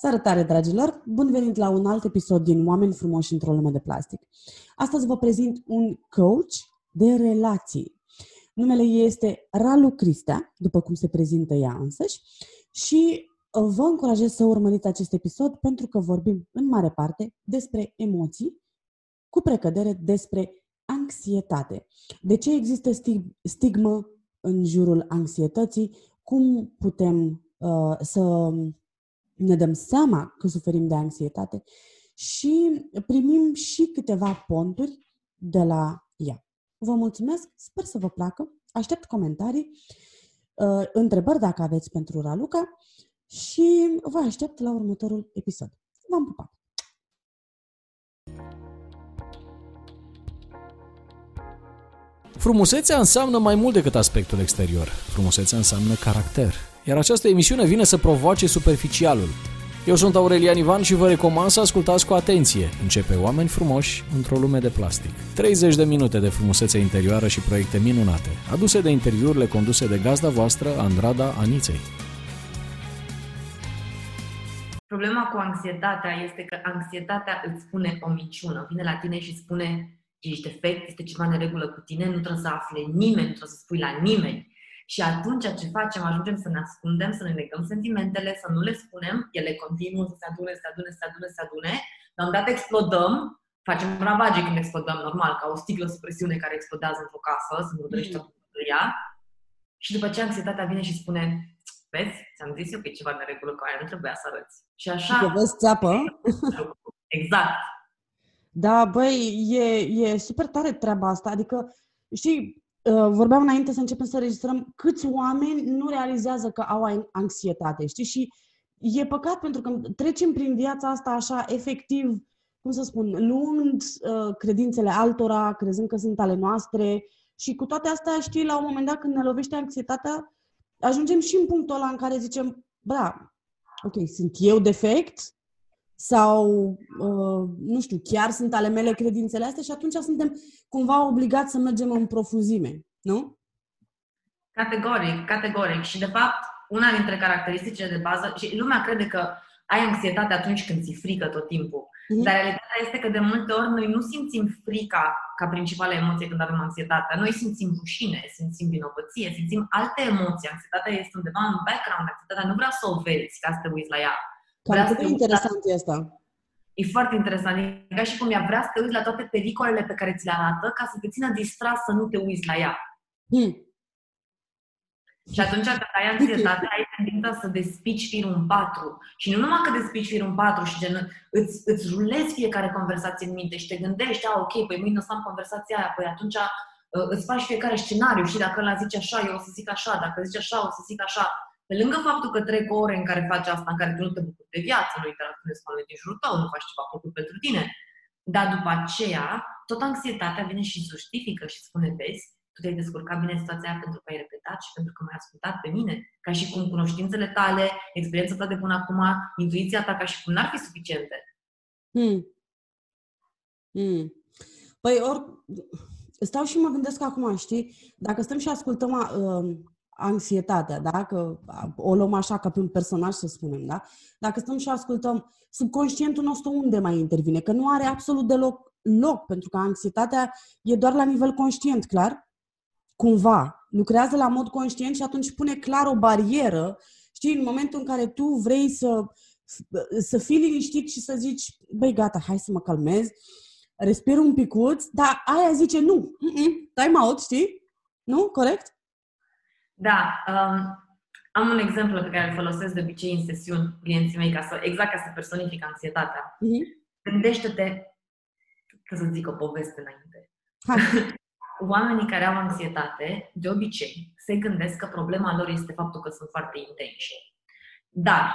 Sărătare, dragilor! Bun venit la un alt episod din Oameni frumoși într-o lume de plastic. Astăzi vă prezint un coach de relații. Numele ei este Raluca Cristea, după cum se prezintă ea însăși, și vă încurajez să urmăriți acest episod pentru că vorbim în mare parte despre emoții, cu precădere despre anxietate. De ce există stigmă în jurul anxietății? Cum putem să ne dăm seama că suferim de anxietate și primim și câteva ponturi de la ea. Vă mulțumesc, sper să vă placă, aștept comentarii, întrebări dacă aveți pentru Raluca și vă aștept la următorul episod. V-am pupat! Frumusețea înseamnă mai mult decât aspectul exterior. Frumusețea înseamnă caracter. Iar această emisiune vine să provoace superficialul. Eu sunt Aurelian Ivan și vă recomand să ascultați cu atenție. Începe Oameni frumoși într-o lume de plastic. 30 de minute de frumusețe interioară și proiecte minunate, aduse de interviurile conduse de gazda voastră, Andrada Anitei. Problema cu anxietatea este că anxietatea îți spune o minciună. Vine la tine și spune, ești defect, este ceva neregulă cu tine, nu trebuie să afle nimeni, nu trebuie să spui la nimeni. Și atunci ce facem? Ajungem să ne ascundem, să ne negăm sentimentele, să nu le spunem, ele continuă să se adune, să se adune, să se adune, să se adune. La un dat explodăm, facem ravagii când explodăm, normal, ca o sticlă sub presiune care explodează într-o casă, se murdărește ea. Și după ce anxietatea vine și spune, vezi, ți-am zis eu că e ceva neregulă cu aia, nu trebuia să arăți. Și așa... Că vezi țeapă. Exact. Da, băi, e super tare treaba asta, adică, știi... Vorbeam înainte să începem să registrăm câți oameni nu realizează că au anxietate, știi? Și e păcat pentru că trecem prin viața asta așa efectiv, cum să spun, luând credințele altora, crezând că sunt ale noastre și cu toate astea, știi, la un moment dat când ne lovește anxietatea, ajungem și în punctul ăla în care zicem, bra, ok, sunt eu defect sau, nu știu, chiar sunt ale mele credințele astea și atunci suntem cumva obligați să mergem în profunzime, nu? Categoric. Și, de fapt, una dintre caracteristicile de bază, și lumea crede că ai anxietate atunci când ți-i frică tot timpul, dar realitatea este că de multe ori noi nu simțim frica ca principală emoție când avem anxietate. Noi simțim rușine, simțim vinovăție, simțim alte emoții. Anxietatea este undeva în background, anxietatea nu vrea să o vezi, ca să te uiți la ea. Cât de interesant e asta? E foarte interesant. E ca și cum ea vrea să te uiți la toate pericolele pe care ți le arată ca să te țină distras să nu te uiți la ea. Și atunci când ai anxietate, ai tendința să despici firul în patru. Și nu numai că despici firul în patru și gen, îți rulezi fiecare conversație în minte și te gândești, ok, păi mâine o să am conversația aia, păi atunci îți faci fiecare scenariu și dacă ăla zice așa, eu o să zic așa, dacă zice așa, o să zic așa. Pe lângă faptul că trec ore în care faci asta, în care tu nu te bucuri de viață, nu interacționezi cu oamenii din jurul tău, nu faci ceva plăcut pentru tine. Dar după aceea, tot anxietatea vine și justifică și spune, vezi, tu te-ai descurcat bine situația aia pentru că ai repetat și pentru că m-ai ascultat pe mine. Ca și cum cunoștințele tale, experiența ta de până acum, intuiția ta, ca și cum n-ar fi suficiente. Păi, stau și mă gândesc acum, știi, dacă stăm și ascultăm... anxietatea, da? Că o luăm așa ca pe un personaj, să spunem, da? Dacă stăm și ascultăm, subconștientul nostru unde mai intervine? Că nu are absolut deloc loc, pentru că anxietatea e doar la nivel conștient, clar? Cumva. Lucrează la mod conștient și atunci pune clar o barieră, știi, în momentul în care tu vrei să fii liniștit și să zici, băi, gata, hai să mă calmez, respir un picuț, dar aia zice nu, time out, știi? Nu? Corect? Da, am un exemplu pe care îl folosesc de obicei în sesiuni clienții mei, exact ca să personific anxietatea. Gândește-te, că să zic o poveste înainte. Oamenii care au anxietate, de obicei, se gândesc că problema lor este faptul că sunt foarte intensi. Dar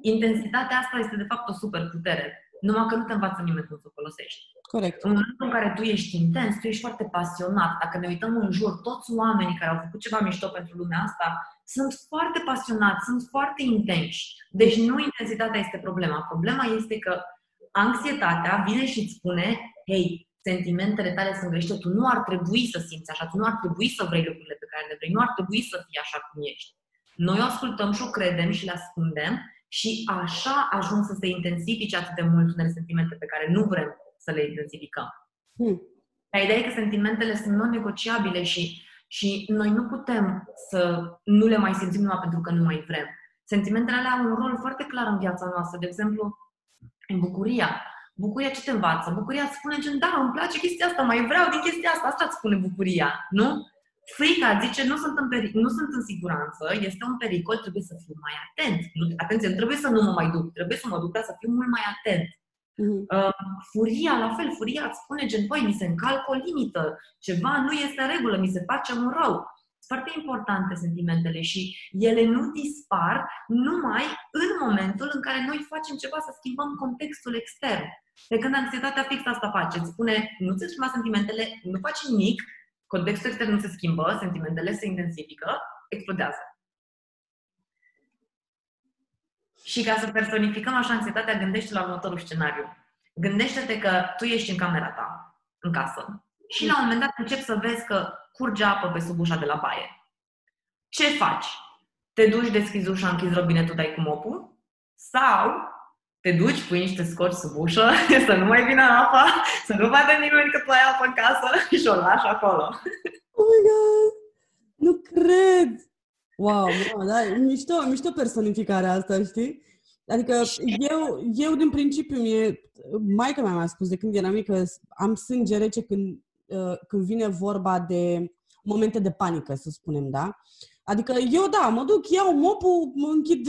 intensitatea asta este de fapt o superputere. Numai că nu te învață nimeni cum să o folosești. Corect. În momentul în care tu ești intens, tu ești foarte pasionat. Dacă ne uităm în jur, toți oamenii care au făcut ceva mișto pentru lumea asta sunt foarte pasionați, sunt foarte intensi. Deci nu intensitatea este problema. Problema este că anxietatea vine și îți spune, hei, sentimentele tale sunt greșite, tu nu ar trebui să simți așa, tu nu ar trebui să vrei lucrurile pe care le vrei, nu ar trebui să fii așa cum ești. Noi o ascultăm și o credem și le ascundem și așa ajung să se intensifice atât de mult unele sentimente pe care nu vrem să le intensificăm. Dar ideea e că sentimentele sunt non-negociabile și noi nu putem să nu le mai simțim numai pentru că nu mai vrem. Sentimentele alea au un rol foarte clar în viața noastră. De exemplu, în bucuria. Bucuria ce te învață? Bucuria îți spune, gen, da, îmi place chestia asta, mai vreau din chestia asta. Asta îți spune bucuria, nu? Frica zice, nu sunt în siguranță, este un pericol, trebuie să fiu mai atent. Atenție, nu trebuie să nu mă mai duc, trebuie să mă duc, dar să fiu mult mai atent. Furia, la fel, furia îți spune, gen, băi, mi se încalcă o limită, ceva nu este în regulă, mi se face un rău. Sunt foarte importante sentimentele și ele nu dispar numai în momentul în care noi facem ceva să schimbăm contextul extern. Pe când anxietatea fix asta face, îți spune, nu-ți schimba sentimentele, nu faci nimic, contextul extern nu se schimbă, sentimentele se intensifică, explodează. Și ca să personificăm așa anxietatea, gândește-te la următorul scenariu. Gândește-te că tu ești în camera ta, în casă, și la un moment dat începi să vezi că curge apă pe sub ușa de la baie. Ce faci? Te duci, deschizi ușa, închizi robinetul, dai cu mopul? Sau te duci, pui niște scoci sub ușă, să nu mai vină apa, să nu vadă nimeni că tu ai apă în casă și o lași acolo. Oh my God! Nu cred! Wow, da, e mișto personificarea asta, știi? Adică eu din principiu, maica mea mi-a spus de când eram mică, am sânge rece când vine vorba de momente de panică, să spunem, da? Adică eu, da, mă duc, iau mopul, mă închid,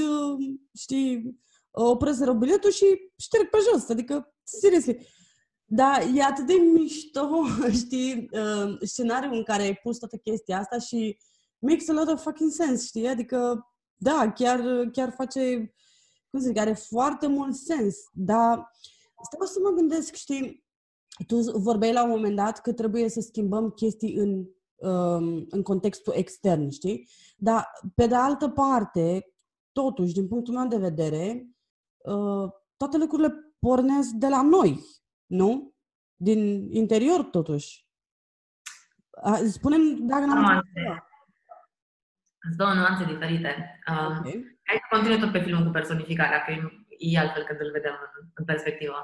știi, opresc robinetul și șterg pe jos. Adică, seriously. Dar e atât de mișto, știi, scenariul în care ai pus toată chestia asta și makes a lot of fucking sense, știi? Adică, da, chiar face, cum să zic, are foarte mult sens. Dar stau să mă gândesc, știi, tu vorbeai la un moment dat că trebuie să schimbăm chestii în contextul extern, știi? Dar, pe de altă parte, totuși, din punctul meu de vedere, toate lucrurile pornesc de la noi, nu? Din interior, totuși. Spune-mi dacă n-am înțeles. Sunt două nuanțe diferite. Okay. Hai să continui tot pe filmul cu personificarea, că e altfel când îl vedem în perspectivă.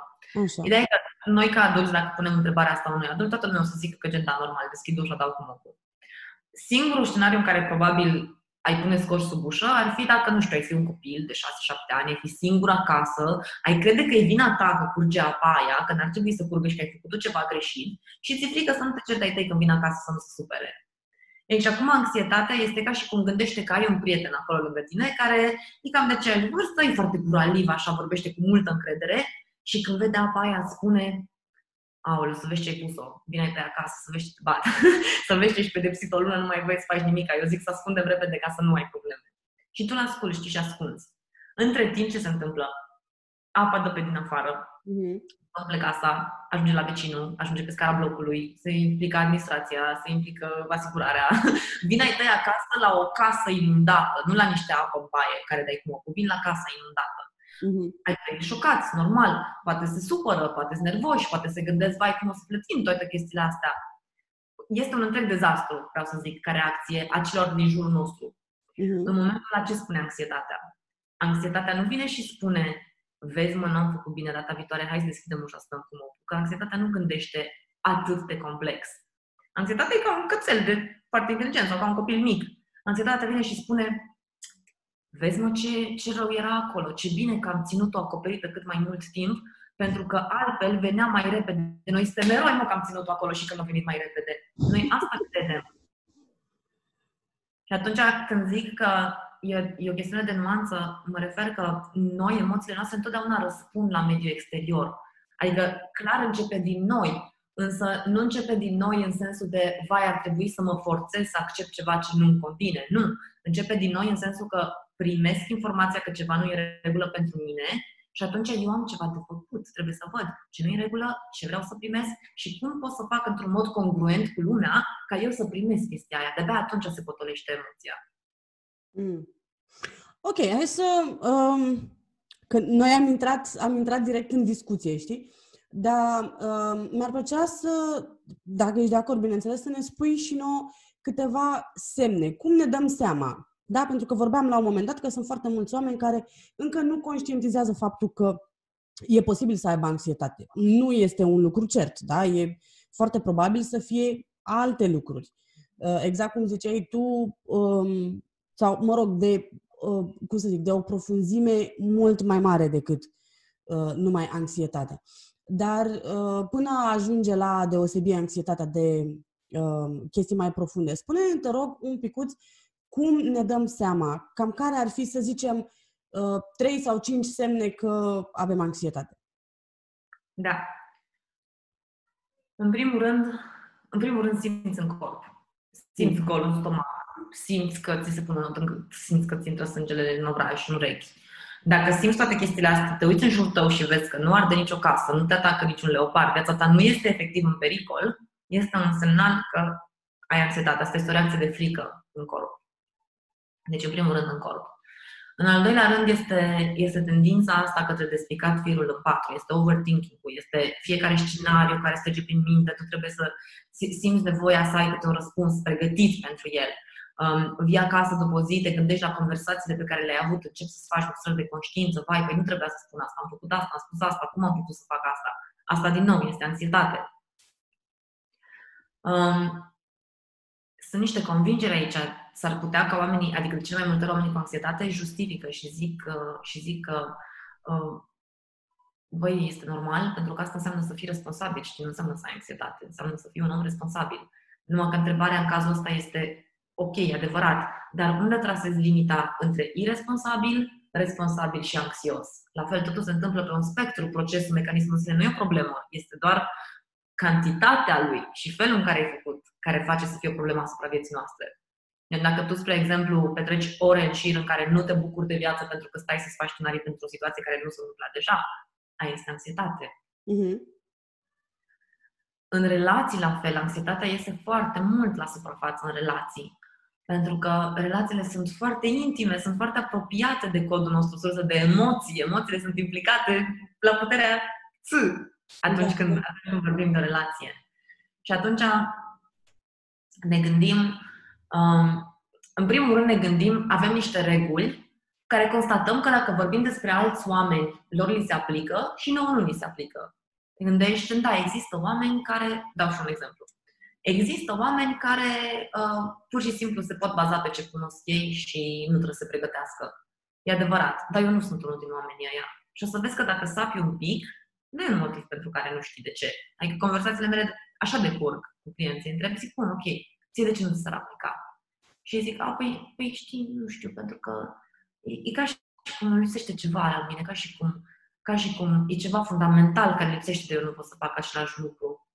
Așa. Ideea e că noi ca adulți, dacă punem întrebarea asta unui adult, toată lumea o să zic că gen, da, normal, deschid ușa, dau cu mocul. Singurul scenariu în care probabil ai pune scoși sub ușă ar fi dacă, nu știu, ai fi un copil de 6-7 ani, ai fi singur acasă, ai crede că e vina ta că curge apa aia, că n-ar trebui să curgă și că ai făcut ceva greșit și ți-e frică să nu te ceri de-ai tăi când vin acasă să nu se supere. Deci acum anxietatea este ca și cum gândește că ai un prieten acolo lângă tine care e cam de aceeași vârstă, e foarte curaliv, așa vorbește cu multă încredere și când vede apa aia îți spune aoleu, să vezi ce-ai pus-o, bine ai tăi acasă, să vezi ce te bat, să vezi ce ești pedepsit o lună, nu mai vei să faci nimic. Eu zic să ascundem repede ca să nu ai probleme. Și tu l-asculti, știi, și ascunzi. Între timp ce se întâmplă? Apa dă pe din afară, Plecă casa, ajunge la vecinul, ajunge pe scara blocului, se implică administrația, se implică asigurarea. Vin ai tăi acasă la o casă inundată, nu la niște apă în baie care dai cu mocul, vin la casa inundată. Ai tăi șocați, normal, poate se supără, poate sunt nervoși, poate se gândesc, vai, cum o să plătim toate chestiile astea. Este un întreg dezastru, vreau să zic, ca reacție a celor din jurul nostru. În momentul ăla ce spune anxietatea? Anxietatea nu vine și spune vezi, mă, n-am făcut bine data viitoare, hai să deschidem ușa, stăm cu mopul. Că anxietatea nu gândește atât de complex. Anxietatea e ca un cățel de foarte inteligent sau ca un copil mic. Anxietatea vine și spune vezi, mă, ce rău era acolo, ce bine că am ținut-o acoperită cât mai mult timp, pentru că altfel venea mai repede. Noi suntem eroi, mă, că am ținut-o acolo și că n-a venit mai repede. Noi asta credem. Și atunci când zic că e o chestiune de nuanță, mă refer că noi, emoțiile noastre, întotdeauna răspund la mediul exterior. Adică, clar, începe din noi, însă nu începe din noi în sensul de vai, ar trebui să mă forțez să accept ceva ce nu-mi convine. Nu! Începe din noi în sensul că primesc informația că ceva nu e în regulă pentru mine și atunci eu am ceva de făcut. Trebuie să văd ce nu e în regulă, ce vreau să primesc și cum pot să fac într-un mod congruent cu lumea ca eu să primesc chestia aia. De-abia atunci se potolește emoția. Ok, hai să... că noi am intrat direct în discuție, știi? Dar mi-ar plăcea să, dacă ești de acord, bineînțeles, să ne spui și nouă câteva semne. Cum ne dăm seama Da? Pentru că vorbeam la un moment dat că sunt foarte mulți oameni care încă nu conștientizează faptul că e posibil să aibă anxietate. Nu este un lucru cert, da? E foarte probabil să fie alte lucruri. Exact cum ziceai tu, sau, mă rog, de o profunzime mult mai mare decât numai anxietatea. Dar până ajunge la deosebire anxietatea de chestii mai profunde, spune-ne, te rog, un picuț, cum ne dăm seama, cam care ar fi, să zicem, 3 sau 5 semne că avem anxietate? Da. În primul rând simți în corp. Simți gol în stomac. Simți că ți se pune în gât, simți că ți intră sângele în obraj și în urechi. Dacă simți toate chestiile astea, te uiți în jurul tău și vezi că nu arde nicio casă, nu te atacă niciun leopard, viața ta nu este efectiv în pericol, este un semnal că ai anxietate. Asta este o reacție de frică în corp. Deci, în primul rând, în corp. În al doilea rând este tendința asta către despicat firul în patru, este overthinking-ul, este fiecare scenariu care se trece prin minte, tu trebuie să simți nevoia să ai câte un răspuns pregătit pentru el. Vii acasă după o zi, te gândești la conversațiile pe care le-ai avut, începi să-ți faci măsuri de conștiință, vai, păi nu trebuia să spun asta, am făcut asta, am spus asta, cum am putut să fac asta? Asta din nou este anxietate. Sunt niște convingeri aici. S-ar putea ca oamenii, adică de cele mai multe oameni cu anxietate, justifică și zic că băi, este normal, pentru că asta înseamnă să fii responsabil și nu înseamnă să ai anxietate, înseamnă să fii un om responsabil. Numai că întrebarea în cazul ăsta este ok, adevărat, dar unde trasezi limita între irresponsabil, responsabil și anxios? La fel, totul se întâmplă pe un spectru, procesul, mecanismul nu e o problemă, este doar cantitatea lui și felul în care ai făcut, care face să fie o problemă asupra vieții noastre. Dacă tu, spre exemplu, petreci ore în șir în care nu te bucuri de viață pentru că stai să-ți faci scenarii pentru o situație care nu se întâmplă deja, ai anxietate. Uh-huh. În relații, la fel, anxietatea iese foarte mult la suprafață în relații, pentru că relațiile sunt foarte intime, sunt foarte apropiate de codul nostru, sursă de emoții. Emoțiile sunt implicate la puterea ț atunci când vorbim de o relație. Și atunci ne gândim... în primul rând ne gândim, avem niște reguli care constatăm că dacă vorbim despre alți oameni, lor li se aplică și nouă nu li se aplică. Te gândești, da, există oameni care, dau și un exemplu, există oameni care pur și simplu se pot baza pe ce cunosc ei și nu trebuie să se pregătească. E adevărat, dar eu nu sunt unul din oamenii aia. Și o să vezi că dacă sapi un pic, nu e un motiv pentru care nu știi de ce. Adică conversațiile mele așa decurg cu clienții, întreb, zic, bun, ok, de ce nu s-ar aplica? Și zic, păi știi, nu știu, pentru că e ca și cum lipsește ceva la mine, ca și cum e ceva fundamental care lipsește de eu, nu pot să fac același lucru.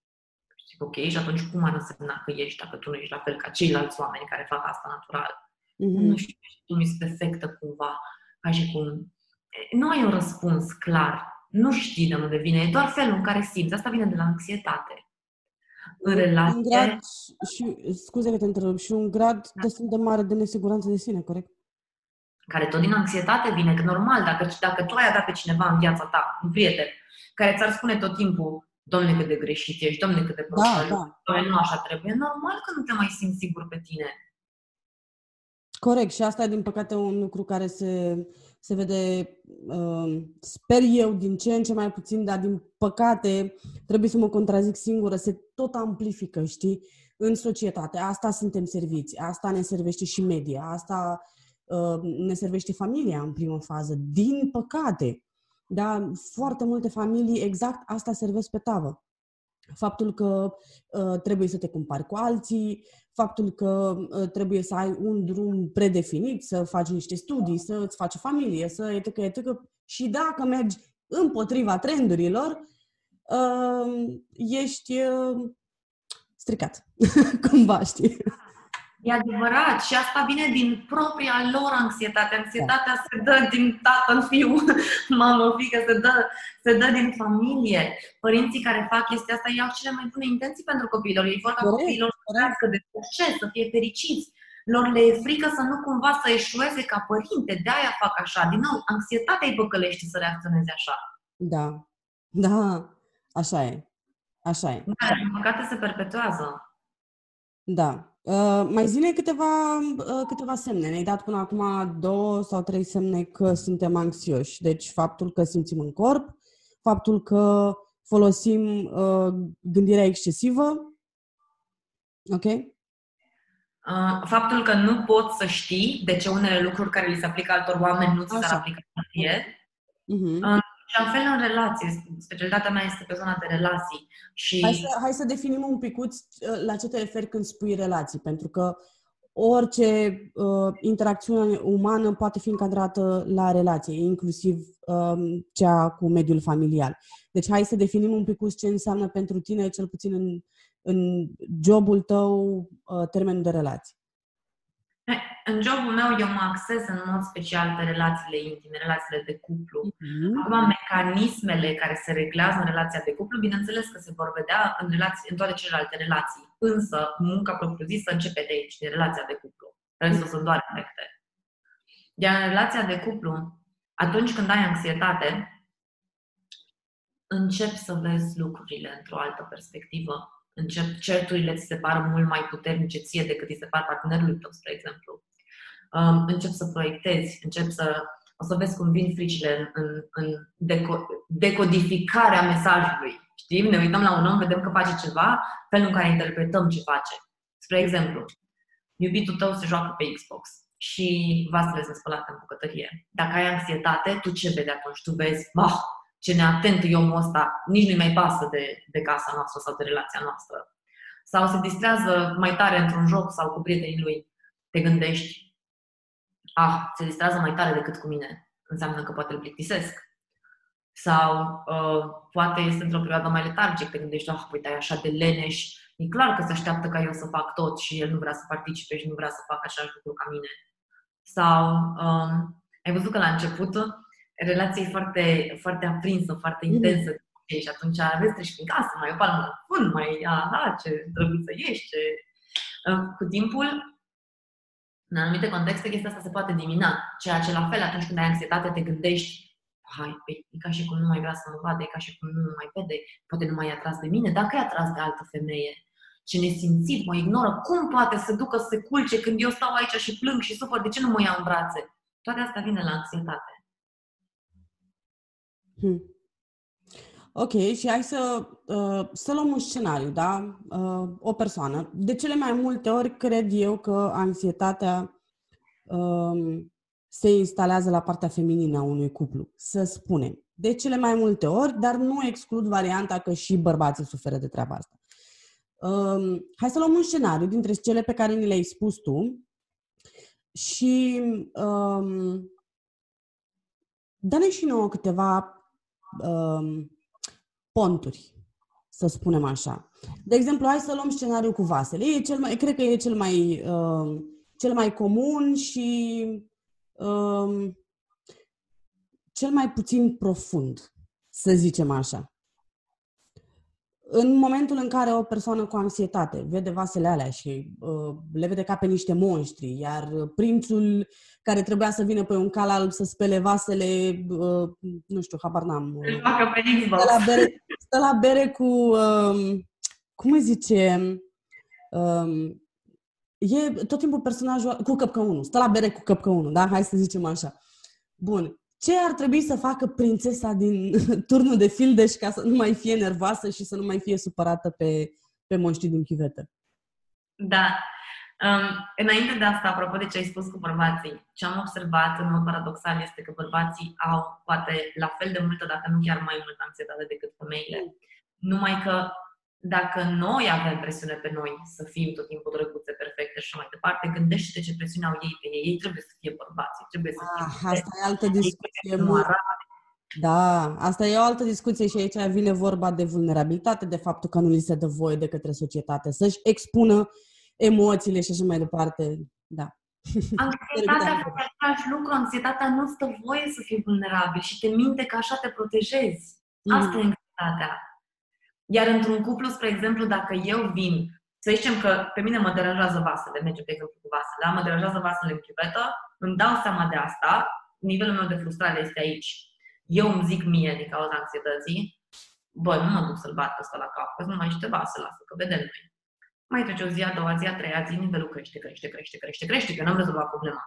Și zic, ok, și atunci cum ar însemna că ești, dacă tu nu ești la fel ca ceilalți oameni care fac asta natural? Mm-hmm. Nu știu, tu mi se defectă cumva, ca și cum... Nu ai un răspuns clar, nu știi de unde vine, e doar felul în care simți. Asta vine de la anxietate. În relație... Și un grad destul de mare de nesiguranță de sine, corect? Care tot din anxietate vine, că normal, dacă tu ai avea pe cineva în viața ta, un prieten, care ți-ar spune tot timpul, dom'le, cât de greșit ești, dom'le, cât de prost, dom'le, nu așa trebuie, normal că nu te mai simți sigur pe tine. Corect, și asta e, din păcate, un lucru care se vede, sper eu, din ce în ce mai puțin, dar din păcate, trebuie să mă contrazic singură, se tot amplifică, știi, în societate. Asta suntem serviți, asta ne servește și media, asta ne servește familia în primă fază, din păcate. Da, foarte multe familii exact asta servesc pe tavă. Faptul că trebuie să te compari cu alții, faptul că trebuie să ai un drum predefinit, să faci niște studii, să-ți faci familie, să etc. Și dacă mergi împotriva trendurilor, ești stricat, cumva, știi. E adevărat și asta vine din propria lor anxietate. Anxietatea se dă din tată în fiu, mamă, fiică, se dă din familie. Părinții care fac chestia asta iau cele mai bune intenții pentru copiilor. Ei vor ca copiilor să crească de succes, să fie fericiți. Lor le e frică să nu cumva să eșueze ca părinte, de-aia fac așa. Din nou, anxietatea îi păcălește să reacționeze așa. Da, da, așa e. Dar, în păcate, se perpetuează. Da. Mai zi-ne câteva semne. Ne-ai dat până acum 2 sau 3 semne că suntem anxioși. Deci faptul că simțim în corp, faptul că folosim gândirea excesivă. Ok? Faptul că nu poți să știi de ce unele lucruri care li se aplică altor oameni nu ți se aplică ție. Și în fel în relații. Specialitatea mea este pe zona de relații. Și... Hai să definim un picuț la ce te referi când spui relații, pentru că orice interacțiune umană poate fi încadrată la relație, inclusiv cea cu mediul familial. Deci hai să definim un picuț ce înseamnă pentru tine, cel puțin în jobul tău, termenul de relații. În jobul meu eu mă axez în mod special pe relațiile intime, relațiile de cuplu. Acum, mecanismele care se reglează în relația de cuplu, bineînțeles că se vor vedea în toate celelalte relații. Însă, munca propriu-zisă începe de aici, din relația de cuplu. Restul sunt doar efecte. Iar în relația de cuplu, atunci când ai anxietate, începi să vezi lucrurile într-o altă perspectivă. Încep, certurile ți se par mult mai puternice ție decât ți se par partenerului tău, spre exemplu. Încep să proiectezi, o să vezi cum vin fricile în decodificarea mesajului. Știi? Ne uităm la un om, vedem că face ceva, felul în care interpretăm ce face. Spre exemplu, iubitul tău se joacă pe Xbox și vasele sunt spălate în bucătărie. Dacă ai anxietate, tu ce vezi atunci? Tu vezi, ce neatent e omul ăsta, nici nu-i mai pasă de casa noastră sau de relația noastră. Sau se distrează mai tare într-un joc sau cu prietenii lui. Te gândești, se distrează mai tare decât cu mine. Înseamnă că poate îl plictisesc. Sau poate este într-o perioadă mai letargică. Te gândești, e așa de leneș. E clar că se așteaptă ca eu să fac tot și el nu vrea să participe și nu vrea să facă așa lucru ca mine. Sau ai văzut că la început... Relația e foarte, foarte aprinsă, foarte intensă. Și atunci aveți treci prin casă, mai o palmă la fân, ce trebuie să ieși, ce... Cu timpul, în anumite contexte, chestia asta se poate dimina. Ceea ce la fel, atunci când ai anxietate, te gândești e ca și cum nu mai vrea să mă vadă, e ca și cum nu mă mai vede, poate nu mai e atras de mine, dacă e atras de altă femeie. Ce nesimțit, mă ignoră, cum poate să ducă să se culce când eu stau aici și plâng și sufăr, de ce nu mă ia în brațe? Toate astea vine la anxietate. Ok, și hai să luăm un scenariu, da? O persoană. De cele mai multe ori cred eu că anxietatea se instalează la partea feminină a unui cuplu, să spunem. De cele mai multe ori, dar nu exclud varianta că și bărbații suferă de treaba asta. Hai să luăm un scenariu dintre cele pe care ni le-ai spus tu și... dă-ne și nouă câteva ponturi, să spunem așa. De exemplu, hai să luăm scenariul cu vasele. Cred că e cel mai comun și cel mai puțin profund, să zicem așa. În momentul în care o persoană cu anxietate vede vasele alea și le vede ca pe niște monștri, iar prințul care trebuia să vină pe un cal alb să spele vasele, nu știu, habar n-am. Stă la bere cu, cum îi zice, e tot timpul personajul cu căpcăunul, stă la bere cu căpcăunul, da? Hai să zicem așa. Bun. Ce ar trebui să facă prințesa din Turnul de Fildeș ca să nu mai fie nervoasă și să nu mai fie supărată pe monștrii din chivetă? Da. Înainte de asta, apropo de ce ai spus cu bărbații, ce am observat în mod paradoxal este că bărbații au poate la fel de multă, dacă nu chiar mai multă anxietate decât femeile. Numai că dacă noi avem presiune pe noi să fim tot timpul drăguțe, perfecte și mai departe, gândește-te ce presiune au ei pe ei. Ei trebuie să fie bărbați, trebuie să fie... Asta e altă discuție. Da, asta e o altă discuție și aici vine vorba de vulnerabilitate, de faptul că nu li se dă voie de către societate să-și expună emoțiile și așa mai departe. Da. Anxietatea face același lucru, anxietatea nu-ți dă voie să fii vulnerabil și te minte că așa te protejezi. Asta e anxietatea. Iar într-un cuplu, spre exemplu, dacă eu vin, să zicem că pe mine mă deranjează vasele, mergem pe exemplu cu vasele, mă deranjează vasele în chiuvetă, îmi dau seama de asta, nivelul meu de frustrare este aici. Eu îmi zic mie, din cauza anxietății, nu mă duc să-l bat pe ăsta la cap, că nu mai știu vasele, lasă, că vedem noi. Mai trece o zi, a doua zi, a treia zi, nivelul crește, că n-am rezolvat problema.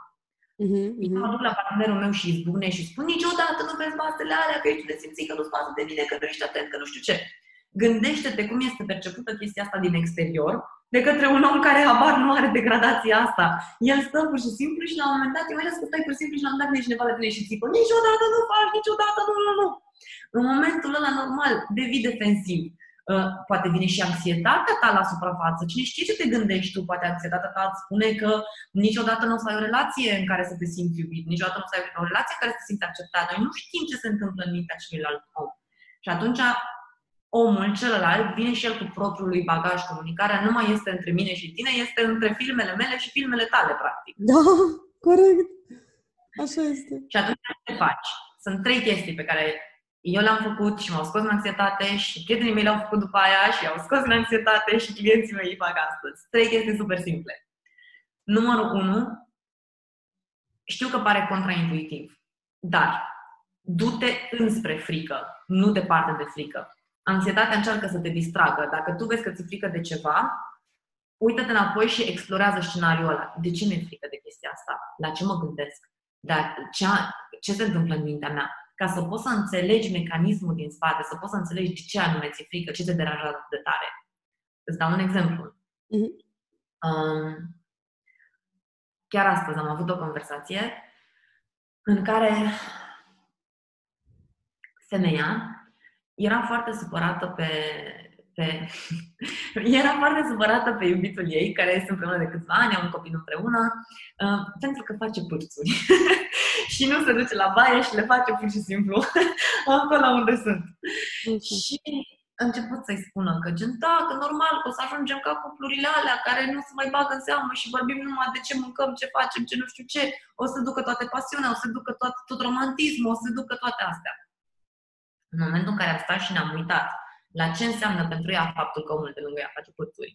Mă duc la partenerul meu și izbucne și spun niciodată nu vezi bazele alea, că ești desimțit, că nu-ți pasă de mine, că nu ești atent, că nu știu ce. Gândește-te cum este percepută chestia asta din exterior de către un om care habar nu are degradația asta. El stă pur și simplu și la un moment dat, imaginează că stai pur și simplu și la un moment dat vine cineva la tine și țipă niciodată nu faci, niciodată nu. În momentul ăla normal devii defensiv. Poate vine și anxietatea ta la suprafață. Cine știe ce te gândești tu? Poate anxietatea ta îți spune că niciodată nu o să ai o relație în care să te simți iubit, niciodată nu o să ai o relație în care să te simți acceptat. Noi nu știm ce se întâmplă în mintea celuilalt om. Și atunci omul celălalt vine și el cu propriul lui bagaj. Comunicarea nu mai este între mine și tine, este între filmele mele și filmele tale, practic. Da, corect. Așa este. Și atunci ce faci? Sunt trei chestii pe care eu le-am făcut și m-au scos în anxietate și prietenii mei le-au făcut după aia și i-au scos în anxietate și clienții mei îi fac astăzi. Trei chestii super simple. Numărul 1. Știu că pare contraintuitiv, dar du-te înspre frică, nu departe de frică. Anxietatea încearcă să te distragă. Dacă tu vezi că ți-e frică de ceva, uită-te înapoi și explorează scenariul ăla. De ce mi-e frică de chestia asta? La ce mă gândesc? Dar ce se întâmplă în mintea mea? Ca să poți să înțelegi mecanismul din spate, să poți să înțelegi de ce anume ți-e frică, ce te deranjează de tare. Îți dau un exemplu. Chiar astăzi am avut o conversație în care femeia era foarte supărată pe iubitul ei, care este împreună de câțiva ani, au un copil împreună, pentru că face pârțuri. Și nu se duce la baie și le face pur și simplu acolo unde sunt. Și a început să-i spună că da, că normal, că o să ajungem ca cuplurile alea care nu se mai bagă în seamă și vorbim numai de ce mâncăm, ce facem, ce nu știu ce, o să ducă toate pasiunea, o să ducă tot romantismul, o să ducă toate astea. În momentul în care am stat și ne-am uitat la ce înseamnă pentru ea faptul că omul de lângă ea face pârțuri,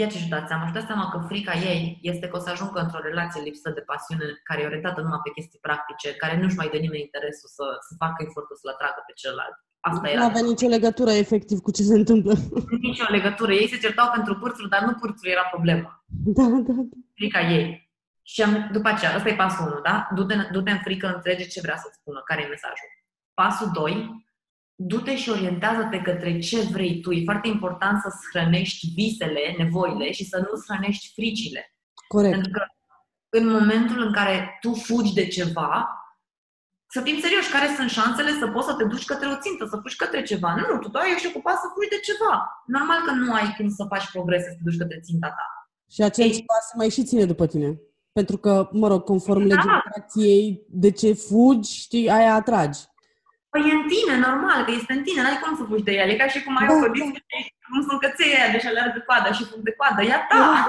ia ce-și dați seama? Și dați seama că frica ei este că o să ajungă într-o relație lipsă de pasiune, care e orientată numai pe chestii practice, care nu-și mai dă nimeni interesul să facă efortul să-l atragă pe celălalt. Asta nu avea nicio legătură efectiv cu ce se întâmplă. Nicio legătură. Ei se certau pentru pârțuri, dar nu pârțuri era problema. Da. Frica ei. Și după aceea, ăsta e pasul 1, da? Du-te în frică, înțelege ce vrea să-ți spună, care e mesajul. Pasul 2. Du-te și orientează-te către ce vrei tu. E foarte important să-ți hrănești visele, nevoile și să nu-ți hrănești fricile. Corect. Pentru că în momentul în care tu fugi de ceva, să fim serioși, care sunt șansele să poți să te duci către o țintă, să fugi către ceva? Nu, tu doar ești ocupat să fugi de ceva. Normal că nu ai cum să faci progrese, să te duci către ținta ta. Și acel ceva se mai și ține după tine. Pentru că, mă rog, conform legii atracției, de ce fugi, știi, aia atragi. Păi e în tine, normal, că este în tine, n-ai cum să fugi de el. E ca și cum ai o codință, cum sunt căței aia, deci alerg de coadă și fug de coadă, ea ta!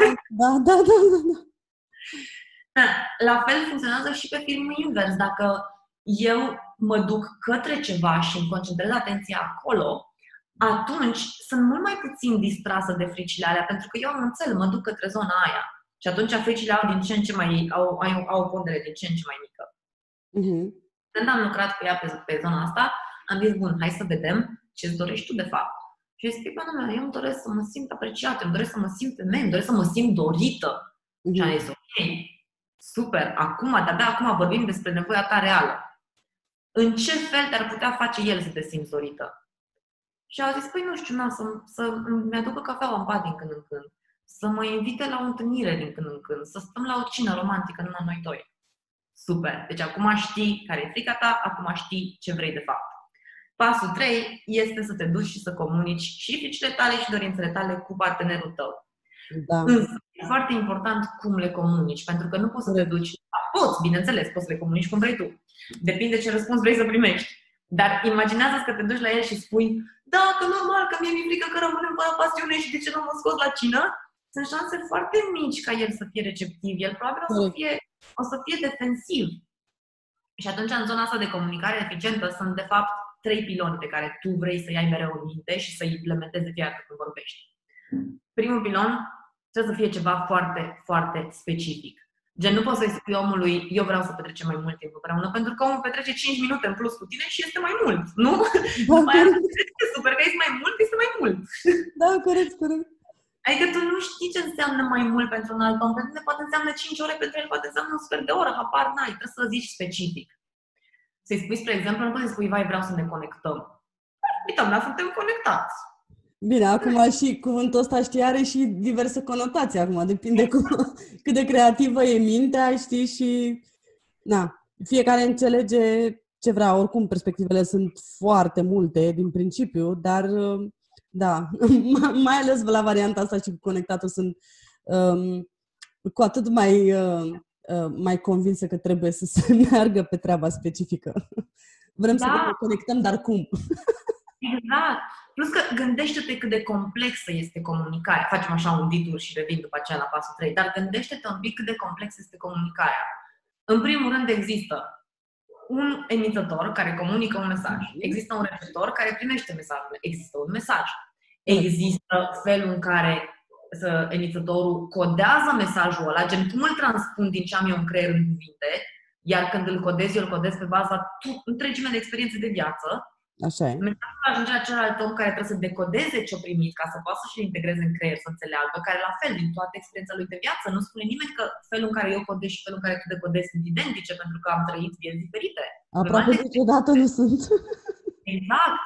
Da. La fel funcționează și pe filmul invers. Dacă eu mă duc către ceva și îmi concentrez atenția acolo, atunci sunt mult mai puțin distrasă de fricile alea, pentru că eu am înțeles, mă duc către zona aia. Și atunci fricile au din ce în ce mai au o pondere din ce în ce mai mică. Când am lucrat cu ea pe zona asta, am zis, bun, hai să vedem ce-ți dorești tu de fapt. Și îi zic, bă, eu îmi doresc să mă simt apreciată, îmi doresc să mă simt femeie, îmi doresc să mă simt dorită. Și am zis, ok, super, acum, de-abia acum vorbim despre nevoia ta reală. În ce fel te-ar putea face el să te simți dorită? Și au zis, păi nu știu, să-mi aducă cafeaua în pat din când în când, să mă invite la o întâlnire din când în când, să stăm la o cină romantică numai noi doi. Super. Deci acum știi care e frica ta, acum știi ce vrei de fapt. Pasul 3 este să te duci și să comunici și fricile tale și dorințele tale cu partenerul tău. Da. Însă, e foarte important cum le comunici, pentru că nu poți să te duci... Poți, bineînțeles, poți să le comunici cum vrei tu. Depinde ce răspuns vrei să primești. Dar imaginează-ți că te duci la el și spui da, că normal, că mie mi-e frică că rămânem fără pasiune și de ce nu mă scos la cină? Sunt șanse foarte mici ca el să fie receptiv. El probabil o să fie defensiv. Și atunci, în zona asta de comunicare eficientă, sunt, de fapt, 3 piloni pe care tu vrei să-i ai mereu în minte și să-i implementezi de fiecare când vorbești. Primul pilon trebuie să fie ceva foarte, foarte specific. Gen, nu poți să-i spui omului, eu vreau să petrecem mai mult timp împreună, pentru că omul petrece 5 minute în plus cu tine și este mai mult, nu? După aia, super, că este mai mult, este mai mult. Da, corect. Adică tu nu știi ce înseamnă mai mult pentru un alt om. Pentru mine poate înseamnă 5 ore, pentru el poate înseamnă un sfert de oră, habar n-ai, trebuie să zici specific. Să-i spui, spre exemplu, nu poți să spui, vai, vreau să ne conectăm. Uităm, dar suntem conectați. Bine, acum și cuvântul ăsta, știi, are și diverse conotații acum, depinde cât de creativă e mintea, știi, și na, fiecare înțelege ce vrea, oricum perspectivele sunt foarte multe din principiu, dar da, mai ales la varianta asta și cu conectatul sunt cu atât mai convinsă că trebuie să se meargă pe treaba specifică. Vrem să ne conectăm, dar cum? Exact. Plus că gândește-te cât de complexă este comunicarea. Facem așa un ditur și revin după aceea la pasul 3, dar gândește-te un pic cât de complexă este comunicarea. În primul rând există un emițător care comunică un mesaj. Există un receptor care primește mesajul. Există un mesaj. Există felul în care emițătorul codează mesajul ăla, gen cum îl transpun din ce am eu în creier în cuvinte, iar când îl codez, eu îl codez pe baza întregime de experiențe de viață. Așa e. Mesajul ajunge la celălalt om care trebuie să decodeze ce-o primit ca să poată să-și integreze în creier, să înțeleagă, care la fel, din toată experiența lui de viață, nu spune nimeni că felul în care eu codez și felul în care tu decodezi sunt identice, pentru că am trăit vieți diferite. Aproape niciodată nu sunt. Exact.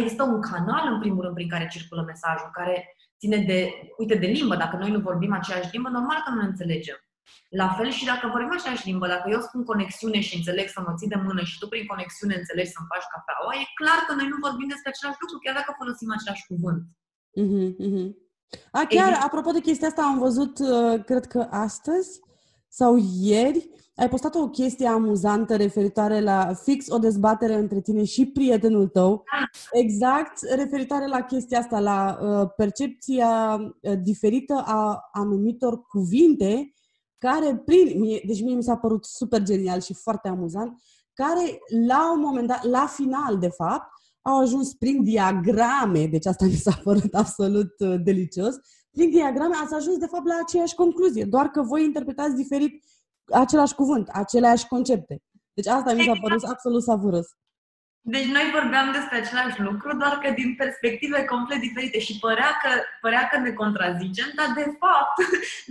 Există un canal, în primul rând, prin care circulă mesajul, care ține de, uite, de limbă. Dacă noi nu vorbim aceeași limbă, normal că nu ne înțelegem. La fel și dacă vorbim aceeași limbă, dacă eu spun conexiune și înțeleg să mă ții de mână și tu prin conexiune înțelegi să-mi faci cafeaua, e clar că noi nu vorbim despre același lucru, chiar dacă folosim același cuvânt. Mm-hmm, mm-hmm. Chiar, apropo de chestia asta, am văzut, cred că astăzi sau ieri, ai postat o chestie amuzantă referitoare la fix o dezbatere între tine și prietenul tău, exact referitoare la chestia asta, la percepția diferită a anumitor cuvinte care deci mie mi s-a părut super genial și foarte amuzant, care la un moment dat, la final de fapt, au ajuns prin diagrame, deci asta mi s-a părut absolut delicios, prin diagrame ați ajuns de fapt la aceeași concluzie, doar că voi interpretați diferit același cuvânt, aceleași concepte. Deci asta mi s-a părut absolut savuros. Deci noi vorbeam despre același lucru, doar că din perspective complet diferite și părea că ne contrazicem, dar de fapt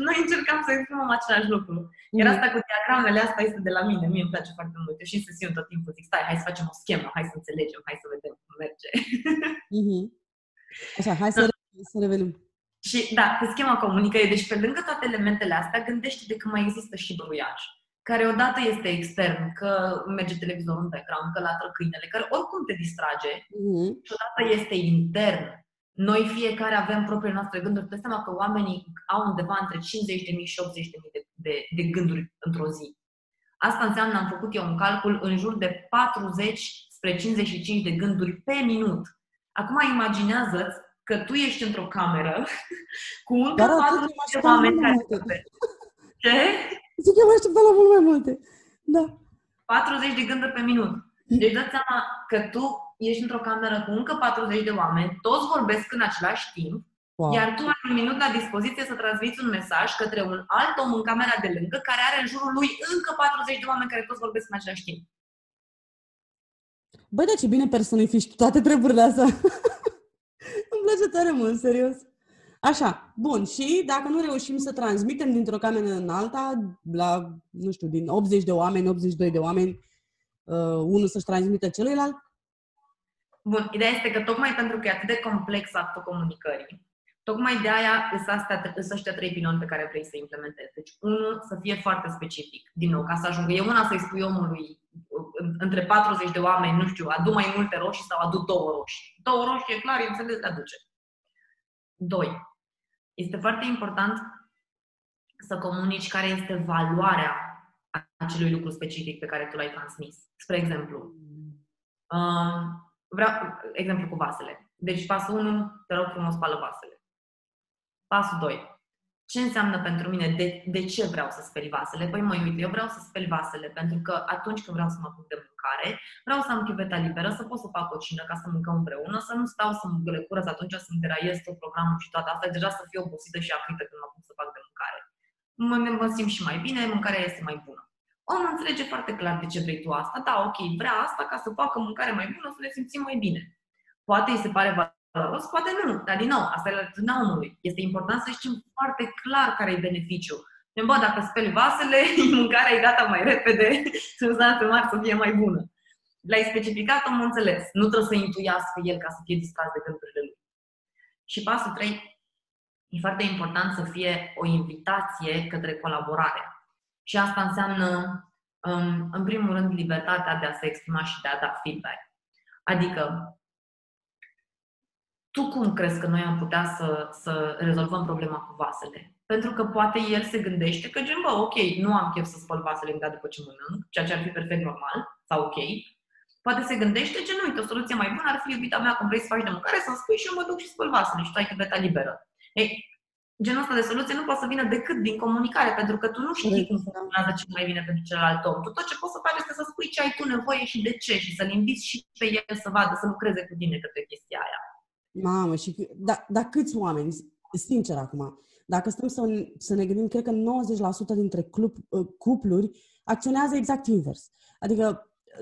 noi încercam să exprimăm același lucru. Iar asta cu diagramele, asta este de la mine, mie îmi place foarte mult. Eu și în sesiune tot timpul zic, stai, hai să facem o schemă, hai să înțelegem, hai să vedem cum merge. Mm-hmm. Așa, hai să revenim. Și da, pe schema comunicării, deci pe lângă toate elementele astea, gândește-te că mai există și bruiaj, care odată este extern, că merge televizorul în background, că latră câinele, care oricum te distrage, și odată este intern. Noi fiecare avem propriile noastre gânduri. Dă seama că oamenii au undeva între 50.000 și 80.000 de gânduri într-o zi. Asta înseamnă, am făcut eu un calcul, în jur de 40 spre 55 de gânduri pe minut. Acum imaginează-ți că tu ești într-o cameră cu încă 40 de oameni care se... Ce? Zic, eu m-aș la mult mai multe. Da. 40 de gânduri pe minut. Deci dă seama că tu ești într-o cameră cu încă 40 de oameni, toți vorbesc în același timp, wow. Iar tu ai un minut la dispoziție să transmiți un mesaj către un alt om în camera de lângă, care are în jurul lui încă 40 de oameni care toți vorbesc în același timp. Băi, dar ce bine personifici toate treburile astea. Îmi place tare mult, serios. Așa, bun, și dacă nu reușim să transmitem dintr-o cameră în alta, la, nu știu, din 80 de oameni, 82 de oameni, unul să-și transmită celuilalt? Bun, ideea este că tocmai pentru că e atât de complex actul comunicării, tocmai de aia sunt ăștia trei piloni pe care vrei să-i implementezi. Deci, unul, să fie foarte specific, din nou, ca să ajungă. E una să-i spui omului, între 40 de oameni, nu știu, adu mai multe roșii sau adu două roșii. Două roșii, e clar, e înțeles, le aduce. 2. Este foarte important să comunici care este valoarea acelui lucru specific pe care tu l-ai transmis. Spre exemplu, vreau exemplu cu vasele. Deci pasul 1, te rog frumos, spală vasele. Pasul 2. Ce înseamnă pentru mine? De ce vreau să speli vasele? Păi mă uit, eu vreau să speli vasele pentru că atunci când vreau să mă apuc de mâncare, vreau să am chiveta liberă, să pot să fac o cină ca să mâncăm împreună, să nu stau să mă gălecură, să atunci să-mi deraiez tot programul și toată asta, deja să fiu obosită și aprită când mă apuc să fac de mâncare. Mă simt și mai bine, mâncarea este mai bună. Omul înțelege foarte clar de ce vrei tu asta, da, ok, vrea asta ca să facă mâncare mai bună, să ne simțim mai bine. Poate îi se pare valoros, poate nu, dar din nou, asta e la atitudinea omului. Este important să știm foarte clar care e beneficiul. Bă, dacă speli vasele, mâncarea e gata mai repede, să-mi dai pe mare să fie mai bună. L-ai specificat, am înțeles. Nu trebuie să intuiască el ca să fie distras de gândurile lui. Și pasul 3, e foarte important să fie o invitație către colaborare. Și asta înseamnă, în primul rând, libertatea de a se exprima și de a da feedback. Adică, tu cum crezi că noi am putea să rezolvăm problema cu vasele? Pentru că poate el se gândește că, gen, bă, ok, nu am chef să spăl vasele imediat după ce mănânc, ceea ce ar fi perfect normal, sau ok. Poate se gândește, gen, uite, o soluție mai bună ar fi, iubita mea, cum vrei să faci de mâncare, să-mi spui și eu mă duc și spăl vasele și tu ai chiveta liberă. Ei, genul ăsta de soluție nu poate să vină decât din comunicare, pentru că tu nu știi cum funcționează ce mai bine pentru celălalt om. Tu tot ce poți să faci este să spui ce ai tu nevoie și de ce și să-l inviți și pe el să vadă, să lucreze cu tine către chestia aia. Mamă, și da, câți oameni, sincer acum, dacă stăm să ne gândim, cred că 90% dintre cupluri acționează exact invers. Adică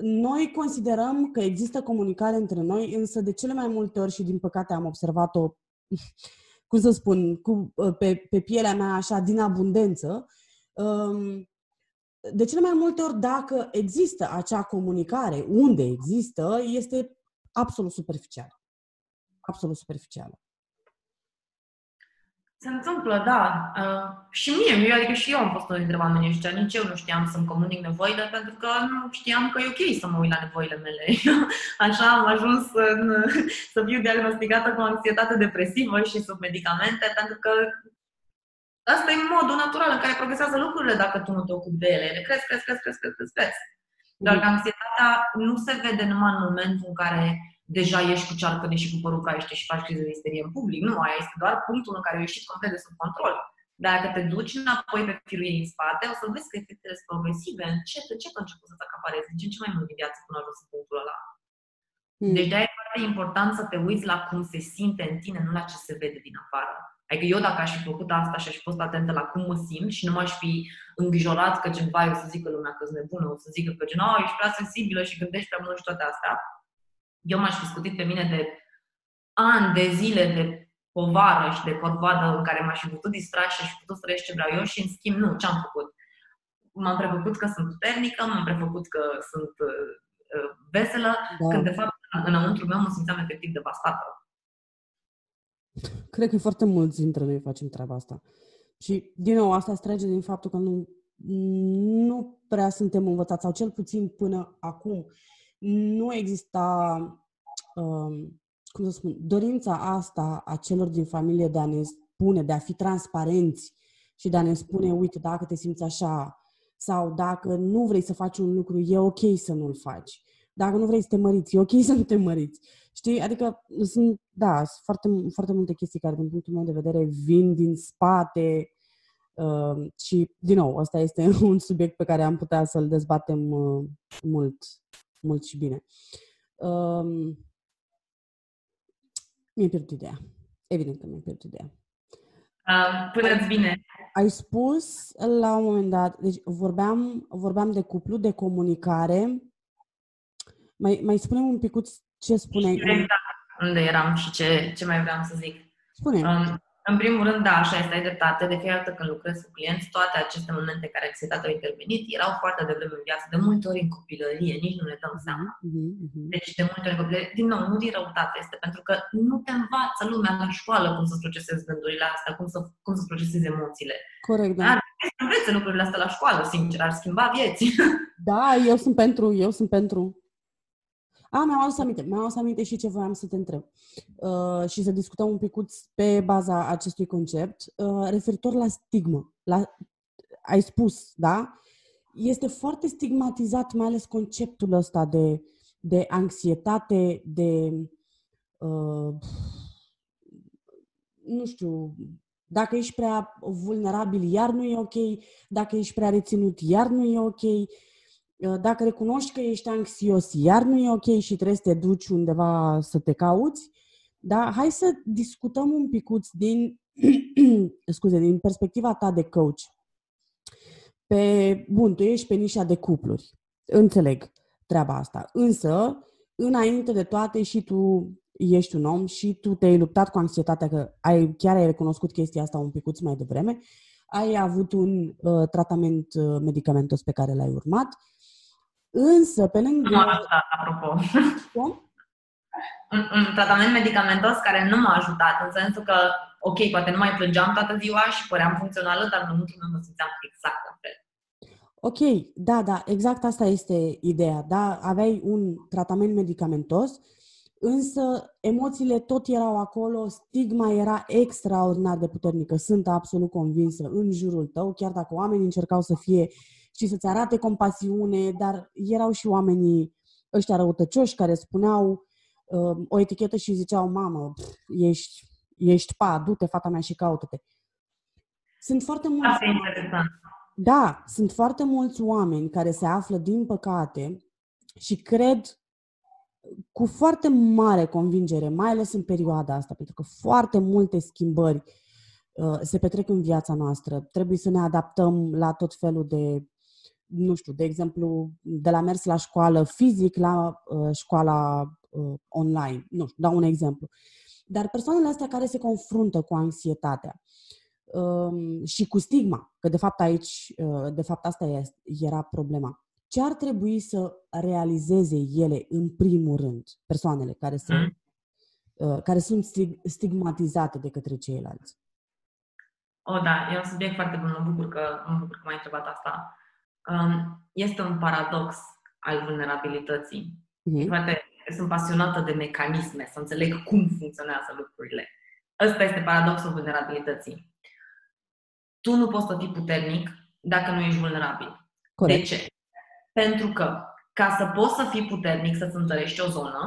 noi considerăm că există comunicare între noi, însă de cele mai multe ori, și din păcate am observat-o, cum să spun, pe pielea mea așa, din abundență, de cele mai multe ori, dacă există acea comunicare, unde există, este absolut superficială. Absolut superficială. Se întâmplă, da. Și mie, adică și eu am fost unul dintre oamenii ăștia, nici eu nu știam să-mi comunic nevoile, pentru că nu știam că e ok să mă uit la nevoile mele. Așa am ajuns să fiu diagnosticată cu anxietate depresivă și sub medicamente, pentru că ăsta e modul natural în care progresează lucrurile dacă tu nu te ocupi de ele. Ele cresc. Doar că anxietatea nu se vede numai în momentul în care deja ieși cu cearcăne și cu părul caiește și faci crize de isterie în public. Nu, aia este doar punctul în care ai ieșit complet de sub control. Dacă te duci înapoi pe firul ei în spate, o să vezi că efectele sunt progresive. Încet a început să-ți acapareze din ce mai mult din viață până ajuns în punctul ăla. Deci de-aia e foarte important să te uiți la cum se simte în tine, nu la ce se vede din afară. Adică eu, dacă aș fi făcut asta și aș fi fost atentă la cum mă simt și nu m-aș fi îngrijorat că ceva, o să zică lumea că-s nebună, o să zică că ești prea sensibilă și gândești prea mult și toate astea. Eu m-aș fi scutit pe mine de ani, de zile, de povară și de corvoadă în care m-aș fi putut distra și aș fi putut să trăiesc ce vreau eu și, în schimb, nu. Ce-am făcut? M-am prefăcut că sunt puternică, m-am prefăcut că sunt veselă, da. Când, de fapt, înăuntru meu mă simțeam efectiv devastată. Cred că foarte mulți dintre noi facem treaba asta. Și, din nou, asta strage din faptul că nu prea suntem învățați, sau cel puțin până acum, nu exista, cum să spun, dorința asta a celor din familie de a ne spune, de a fi transparenți și de a ne spune, uite, dacă te simți așa sau dacă nu vrei să faci un lucru, e ok să nu-l faci. Dacă nu vrei să te măriți, e ok să nu te măriți. Știi? Adică sunt foarte, foarte multe chestii care, din punctul meu de vedere, vin din spate și, din nou, ăsta este un subiect pe care am putea să-l dezbatem mult și bine. Mi-ai pierdut ideea. Evident că mi-ai pierdut ideea. Până-ți bine. Ai spus la un moment dat, deci vorbeam de cuplu, de comunicare. Mai spune un picuț ce spuneai. Exact unde eram și ce mai vreau să zic. Spune. În primul rând, da, așa este, ai dreptate. De fiecare dată când lucrez cu clienți, toate aceste momente care anxietatea au intervenit erau foarte devreme în viață, de multe ori în copilărie, nici nu ne dăm seama. Deci de multe ori în copilărie, din nou, nu din răutate este, pentru că nu te învață lumea la școală cum să-ți procesezi gândurile astea, cum să-ți procesezi emoțiile. Corect, da. Dar să înveți lucrurile astea la școală, sincer, ar schimba vieți. Da, eu sunt pentru. Mi-am adus aminte și ce voiam să te întreb și să discutăm un picuț pe baza acestui concept referitor la stigmă. Ai spus, da? Este foarte stigmatizat mai ales conceptul ăsta de anxietate, de nu știu, dacă ești prea vulnerabil, iar nu e ok, dacă ești prea reținut, iar nu e ok. Dacă recunoști că ești anxios, iar nu e ok și trebuie să te duci undeva să te cauți, da? Hai să discutăm un picuț din perspectiva ta de coach. Bun, tu ești pe nișa de cupluri. Înțeleg treaba asta. Însă, înainte de toate și tu ești un om și tu te-ai luptat cu anxietatea, că chiar ai recunoscut chestia asta un picuț mai devreme, ai avut un tratament medicamentos pe care l-ai urmat, însă pe lângă... Nu m-a ajutat, apropo. Un tratament medicamentos care nu m-a ajutat, în sensul că, ok, poate nu mai plângeam toată ziua și păream funcțională, dar în momentul meu mă simțeam exact la fel. Ok, da, exact asta este ideea, da? Aveai un tratament medicamentos, însă emoțiile tot erau acolo, stigma era extraordinar de puternică, sunt absolut convinsă, în jurul tău, chiar dacă oamenii încercau să fie și să-ți arate compasiune, dar erau și oamenii ăștia răutăcioși care spuneau o etichetă și ziceau, mamă, ești pa, du-te, fata mea, și caută-te. Sunt foarte mulți... Da, sunt foarte mulți oameni care se află, din păcate, și cred cu foarte mare convingere, mai ales în perioada asta, pentru că foarte multe schimbări se petrec în viața noastră. Trebuie să ne adaptăm la tot felul de, nu știu, de exemplu, de la mers la școală fizic la școala online. Nu știu, dau un exemplu. Dar persoanele astea care se confruntă cu anxietatea, și cu stigma, că de fapt aici, de fapt asta era problema. Ce ar trebui să realizeze ele în primul rând, persoanele care sunt stigmatizate de către ceilalți? Da, e un subiect foarte bun, mă bucur că m-ai întrebat asta. Este un paradox al vulnerabilității. Poate sunt pasionată de mecanisme, să înțeleg cum funcționează lucrurile. Ăsta este paradoxul vulnerabilității. Tu nu poți să fii puternic dacă nu ești vulnerabil. Corect. De ce? Pentru că, ca să poți să fii puternic, să-ți întărești o zonă,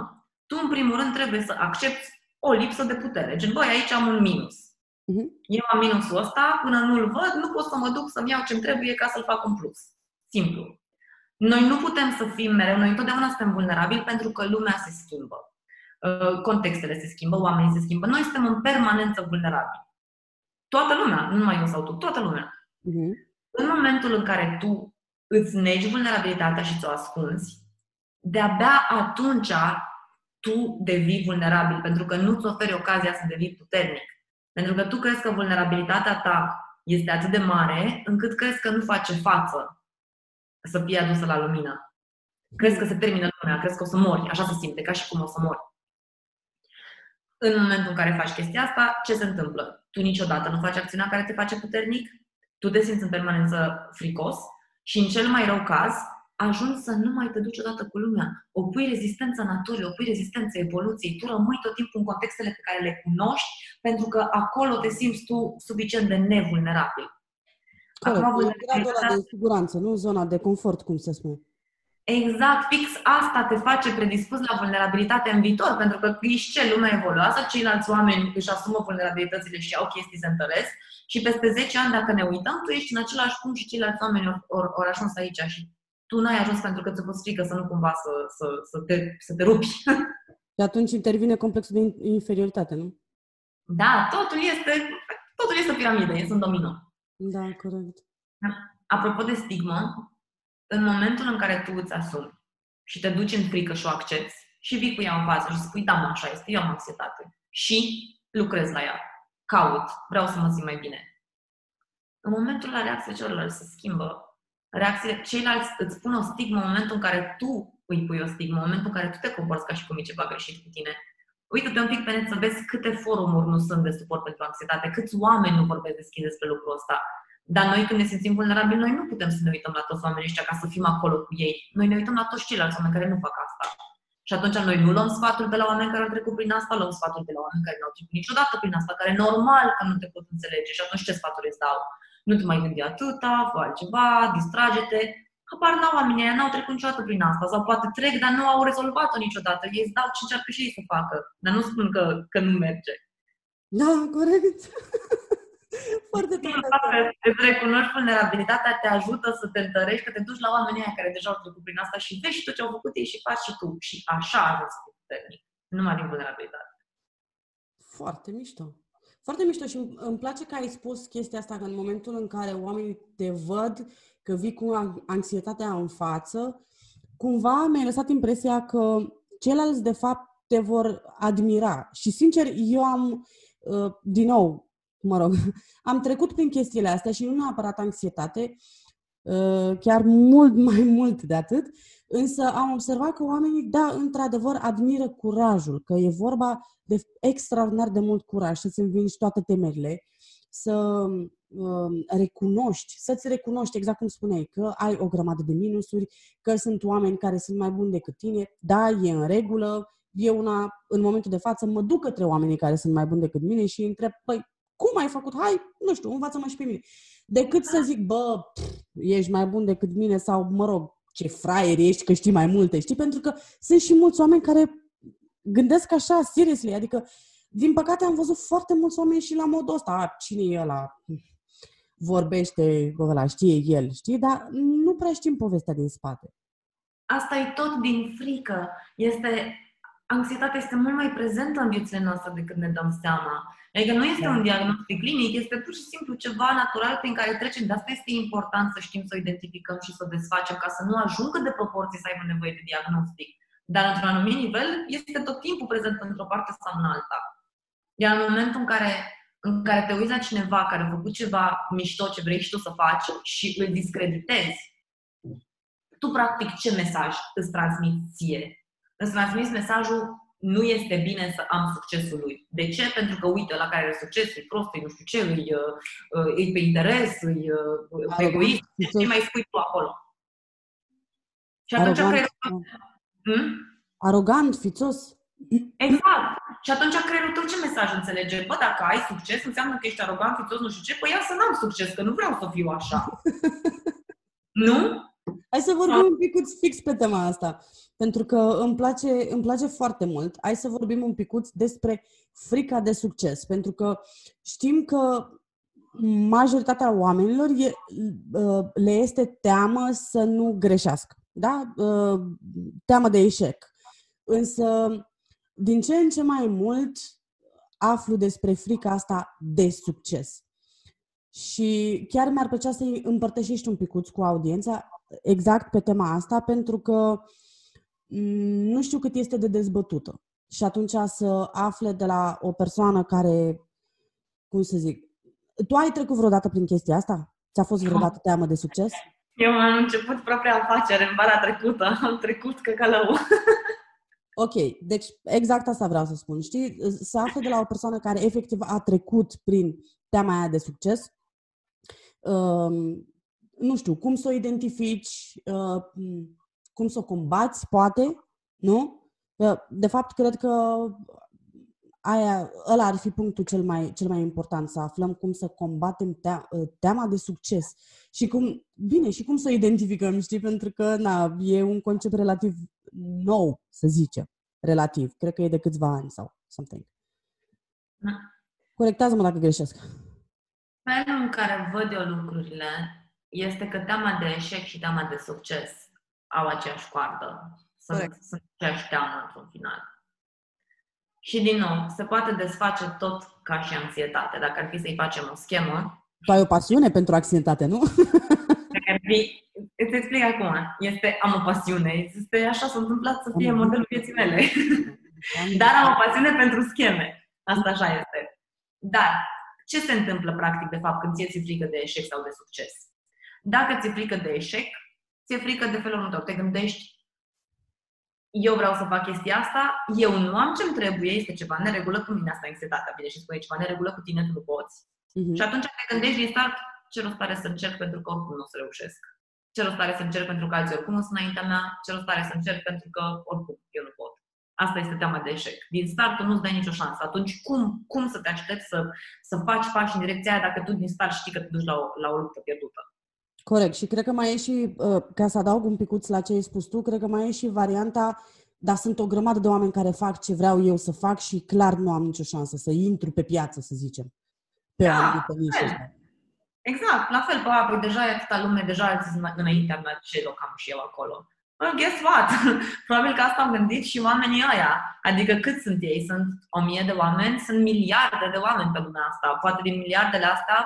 tu, în primul rând, trebuie să accepti o lipsă de putere. Gen, băi, aici am un minus. Eu am minusul ăsta, până nu-l văd, nu pot să mă duc să-mi iau ce-mi trebuie ca să-l fac un plus. Simplu. Noi nu putem să fim mereu, noi întotdeauna suntem vulnerabili pentru că lumea se schimbă. Contextele se schimbă, oamenii se schimbă. Noi suntem în permanență vulnerabili. Toată lumea, nu numai eu sau tu, toată lumea. În momentul în care tu îți negi vulnerabilitatea și ți-o ascunzi, de-abia atunci tu devii vulnerabil, pentru că nu-ți oferi ocazia să devii puternic. Pentru că tu crezi că vulnerabilitatea ta este atât de mare, încât crezi că nu face față să fie adusă la lumină. Crezi că se termină lumea, crezi că o să mori, așa se simte, ca și cum o să mori. În momentul în care faci chestia asta, ce se întâmplă? Tu niciodată nu faci acțiunea care te face puternic, tu te simți în permanență fricos și, în cel mai rău caz, ajungi să nu mai te duci odată cu lumea. Opui rezistența naturii, opui rezistența evoluției, tu rămâi tot timpul în contextele pe care le cunoști, pentru că acolo te simți tu suficient de nevulnerabil. Acum, gradul ăla de siguranță, nu zona de confort, cum se spune. Exact, fix asta te face predispus la vulnerabilitate în viitor, pentru că ești ce lumea evoluează, ceilalți oameni își asumă vulnerabilitățile și au chestii să întăresc și peste 10 ani, dacă ne uităm, tu ești în același punct și ceilalți oameni au ajuns aici și tu n-ai ajuns pentru că ți-a fost frică să nu cumva să te rupi. Și atunci intervine complexul de inferioritate, nu? Da, totul este piramidă, este un domino. Da, corect. Apropo de stigmă, în momentul în care tu îți asumi și te duci în frică și o accepti și vii cu ea în față și spui, da, mă, așa este, eu am anxietate și lucrez la ea, caut, vreau să mă simt mai bine. În momentul ăla, reacțiile celorlalți se schimbă. Reacțiile ceilalți îți pun o stigmă în momentul în care tu îi pui o stigmă, în momentul în care tu te comporți ca și cum e ceva greșit cu tine. Uită-te un pic pe net să vezi câte forumuri nu sunt de suport pentru anxietate, câți oameni nu vorbesc deschis despre lucrul ăsta. Dar noi, când ne simțim vulnerabili, noi nu putem să ne uităm la toți oamenii ăștia ca să fim acolo cu ei. Noi ne uităm la toți ceilalți oameni care nu fac asta. Și atunci noi nu luăm sfaturi de la oameni care au trecut prin asta, luăm sfaturi de la oameni care nu au trecut niciodată prin asta, care normal că nu te pot înțelege. Și atunci ce sfaturi îți dau? Nu te mai gândi atâta, fă altceva, distrage-te. Habar n-au oamenii aia, n-au trecut niciodată prin asta. Sau poate trec, dar nu au rezolvat-o niciodată. Ei îți dau ce încearcă și ei să facă. Dar nu spun că nu merge. Da, corect. Îți recunoști vulnerabilitatea, te ajută să te întărești, că te duci la oamenii aia care deja au trecut prin asta și vezi și tu ce au făcut ei și faci și tu. Și așa ajungi să fii puternic, numai din vulnerabilitate. Foarte mișto. Foarte mișto și îmi place că ai spus chestia asta, că în momentul în care oamenii te văd că vii cu anxietatea în față, cumva mi-ai lăsat impresia că ceilalți de fapt te vor admira. Și sincer, eu am, din nou, mă rog, am trecut prin chestiile astea și nu neapărat anxietate, chiar mult mai mult de atât, însă am observat că oamenii, da, într-adevăr, admiră curajul, că e vorba de extraordinar de mult curaj să-ți învingi toate temerile, să recunoști, să-ți recunoști exact cum spuneai, că ai o grămadă de minusuri, că sunt oameni care sunt mai buni decât tine, da, e în regulă, eu una, în momentul de față mă duc către oamenii care sunt mai buni decât mine și îi întreb, păi, cum ai făcut? Hai, nu știu, învață-mă și pe mine. Decât să zic, bă, ești mai bun decât mine sau, mă rog, ce fraier ești că știi mai multe, știi? Pentru că sunt și mulți oameni care gândesc așa, seriously, adică, din păcate am văzut foarte mulți oameni și la modul ăsta, a, cine e ăla? Vorbește ăla, știe el, știi? Dar nu prea știm povestea din spate. Asta e tot din frică. Anxietatea este mult mai prezentă în viețile noastre decât ne dăm seama. Adică nu este un diagnostic clinic, este pur și simplu ceva natural prin care trecem. De asta este important să știm să o identificăm și să o desfacem ca să nu ajungă de proporții să aibă nevoie de diagnostic. Dar într-un anumit nivel este tot timpul prezent într-o parte sau în alta. Iar în momentul în care te uiți la cineva care a făcut ceva mișto ce vrei și tu să faci și îl discreditezi, tu practic ce mesaj îți transmiți ție? Îți transmiți mesajul, nu este bine să am succesul lui. De ce? Pentru că, uite, ăla care are succes, e prost, e nu știu ce, e pe interes, e egoist, ce mai spui tu acolo? Și atunci arogant, fițos. Exact. Și atunci creierul tău ce mesaj înțelege? Bă, dacă ai succes, înseamnă că ești arogant, fițos, nu știu ce, păi ia să n-am succes, că nu vreau să fiu așa. Nu? Hai să vorbim un picuț fix pe tema asta, pentru că îmi place foarte mult. Hai să vorbim un picuț despre frica de succes, pentru că știm că majoritatea oamenilor le este teamă să nu greșească, da? Teamă de eșec. Însă, din ce în ce mai mult aflu despre frica asta de succes. Și chiar mi-ar plăcea să-i împărtășești un picuț cu audiența exact pe tema asta, pentru că nu știu cât este de dezbătută. Și atunci să afle de la o persoană care, cum să zic, tu ai trecut vreodată prin chestia asta? Ți-a fost vreodată teamă de succes? Eu am început propria afacere în vara trecută, am trecut căcălău. Ok, deci exact asta vreau să spun, știi? Să afle de la o persoană care efectiv a trecut prin teama aia de succes, nu știu, cum să o identifici, cum să o combați, poate, nu? De fapt, cred că ăla ar fi punctul cel mai important, să aflăm cum să combatem teama de succes. Și cum, bine, și cum să o identificăm, știi? Pentru că, na, e un concept relativ nou, să zicem, relativ. Cred că e de câțiva ani sau something. Na. Corectează-mă dacă greșesc. Felul în care văd eu lucrurile este că teama de eșec și teama de succes au aceeași coardă. Sunt aceeași teamă într-un final. Și din nou, se poate desface tot ca și anxietate. Dacă ar fi să-i facem o schemă... Tu ai o pasiune pentru anxietate, nu? Îți explic acum. Am o pasiune. Este așa s-a întâmplat să fie modelul vieții mele. Dar am o pasiune pentru scheme. Asta așa este. Dar ce se întâmplă practic, de fapt, când ți-e frică de eșec sau de succes? Dacă ți-e frică de eșec, ți-e frică de felul următor. Te gândești, eu vreau să fac chestia asta, eu nu am ce-mi trebuie, este ceva în neregulă cu mine, asta e anxietatea, bine, și spune ceva în neregulă cu tine, tu nu poți. Uh-huh. Și atunci te gândești din start, ce rost are să încerc pentru că oricum nu o să reușesc. Ce rost are să încerc pentru că alții oricum nu sunt înaintea mea, ce rost are să încerc pentru că oricum eu nu pot. Asta este teama de eșec. Din start tu nu-ți dai nicio șansă. Atunci cum să te aștepți să faci pași în direcția aia dacă tu din start știi că te duci la o luptă pierdută? Corect. Și cred că mai e și, ca să adaug un picuț la ce ai spus tu, cred că mai e și varianta, dar sunt o grămadă de oameni care fac ce vreau eu să fac și clar nu am nicio șansă să intru pe piață, să zicem. Exact. La fel, păi deja e atâta lume, deja alții înaintea mea, ce loc am și eu acolo. Well, guess what? Probabil că asta am gândit și oamenii ăia. Adică cât sunt ei? Sunt 1000 de oameni? Sunt miliarde de oameni pe lumea asta. Poate din miliardele astea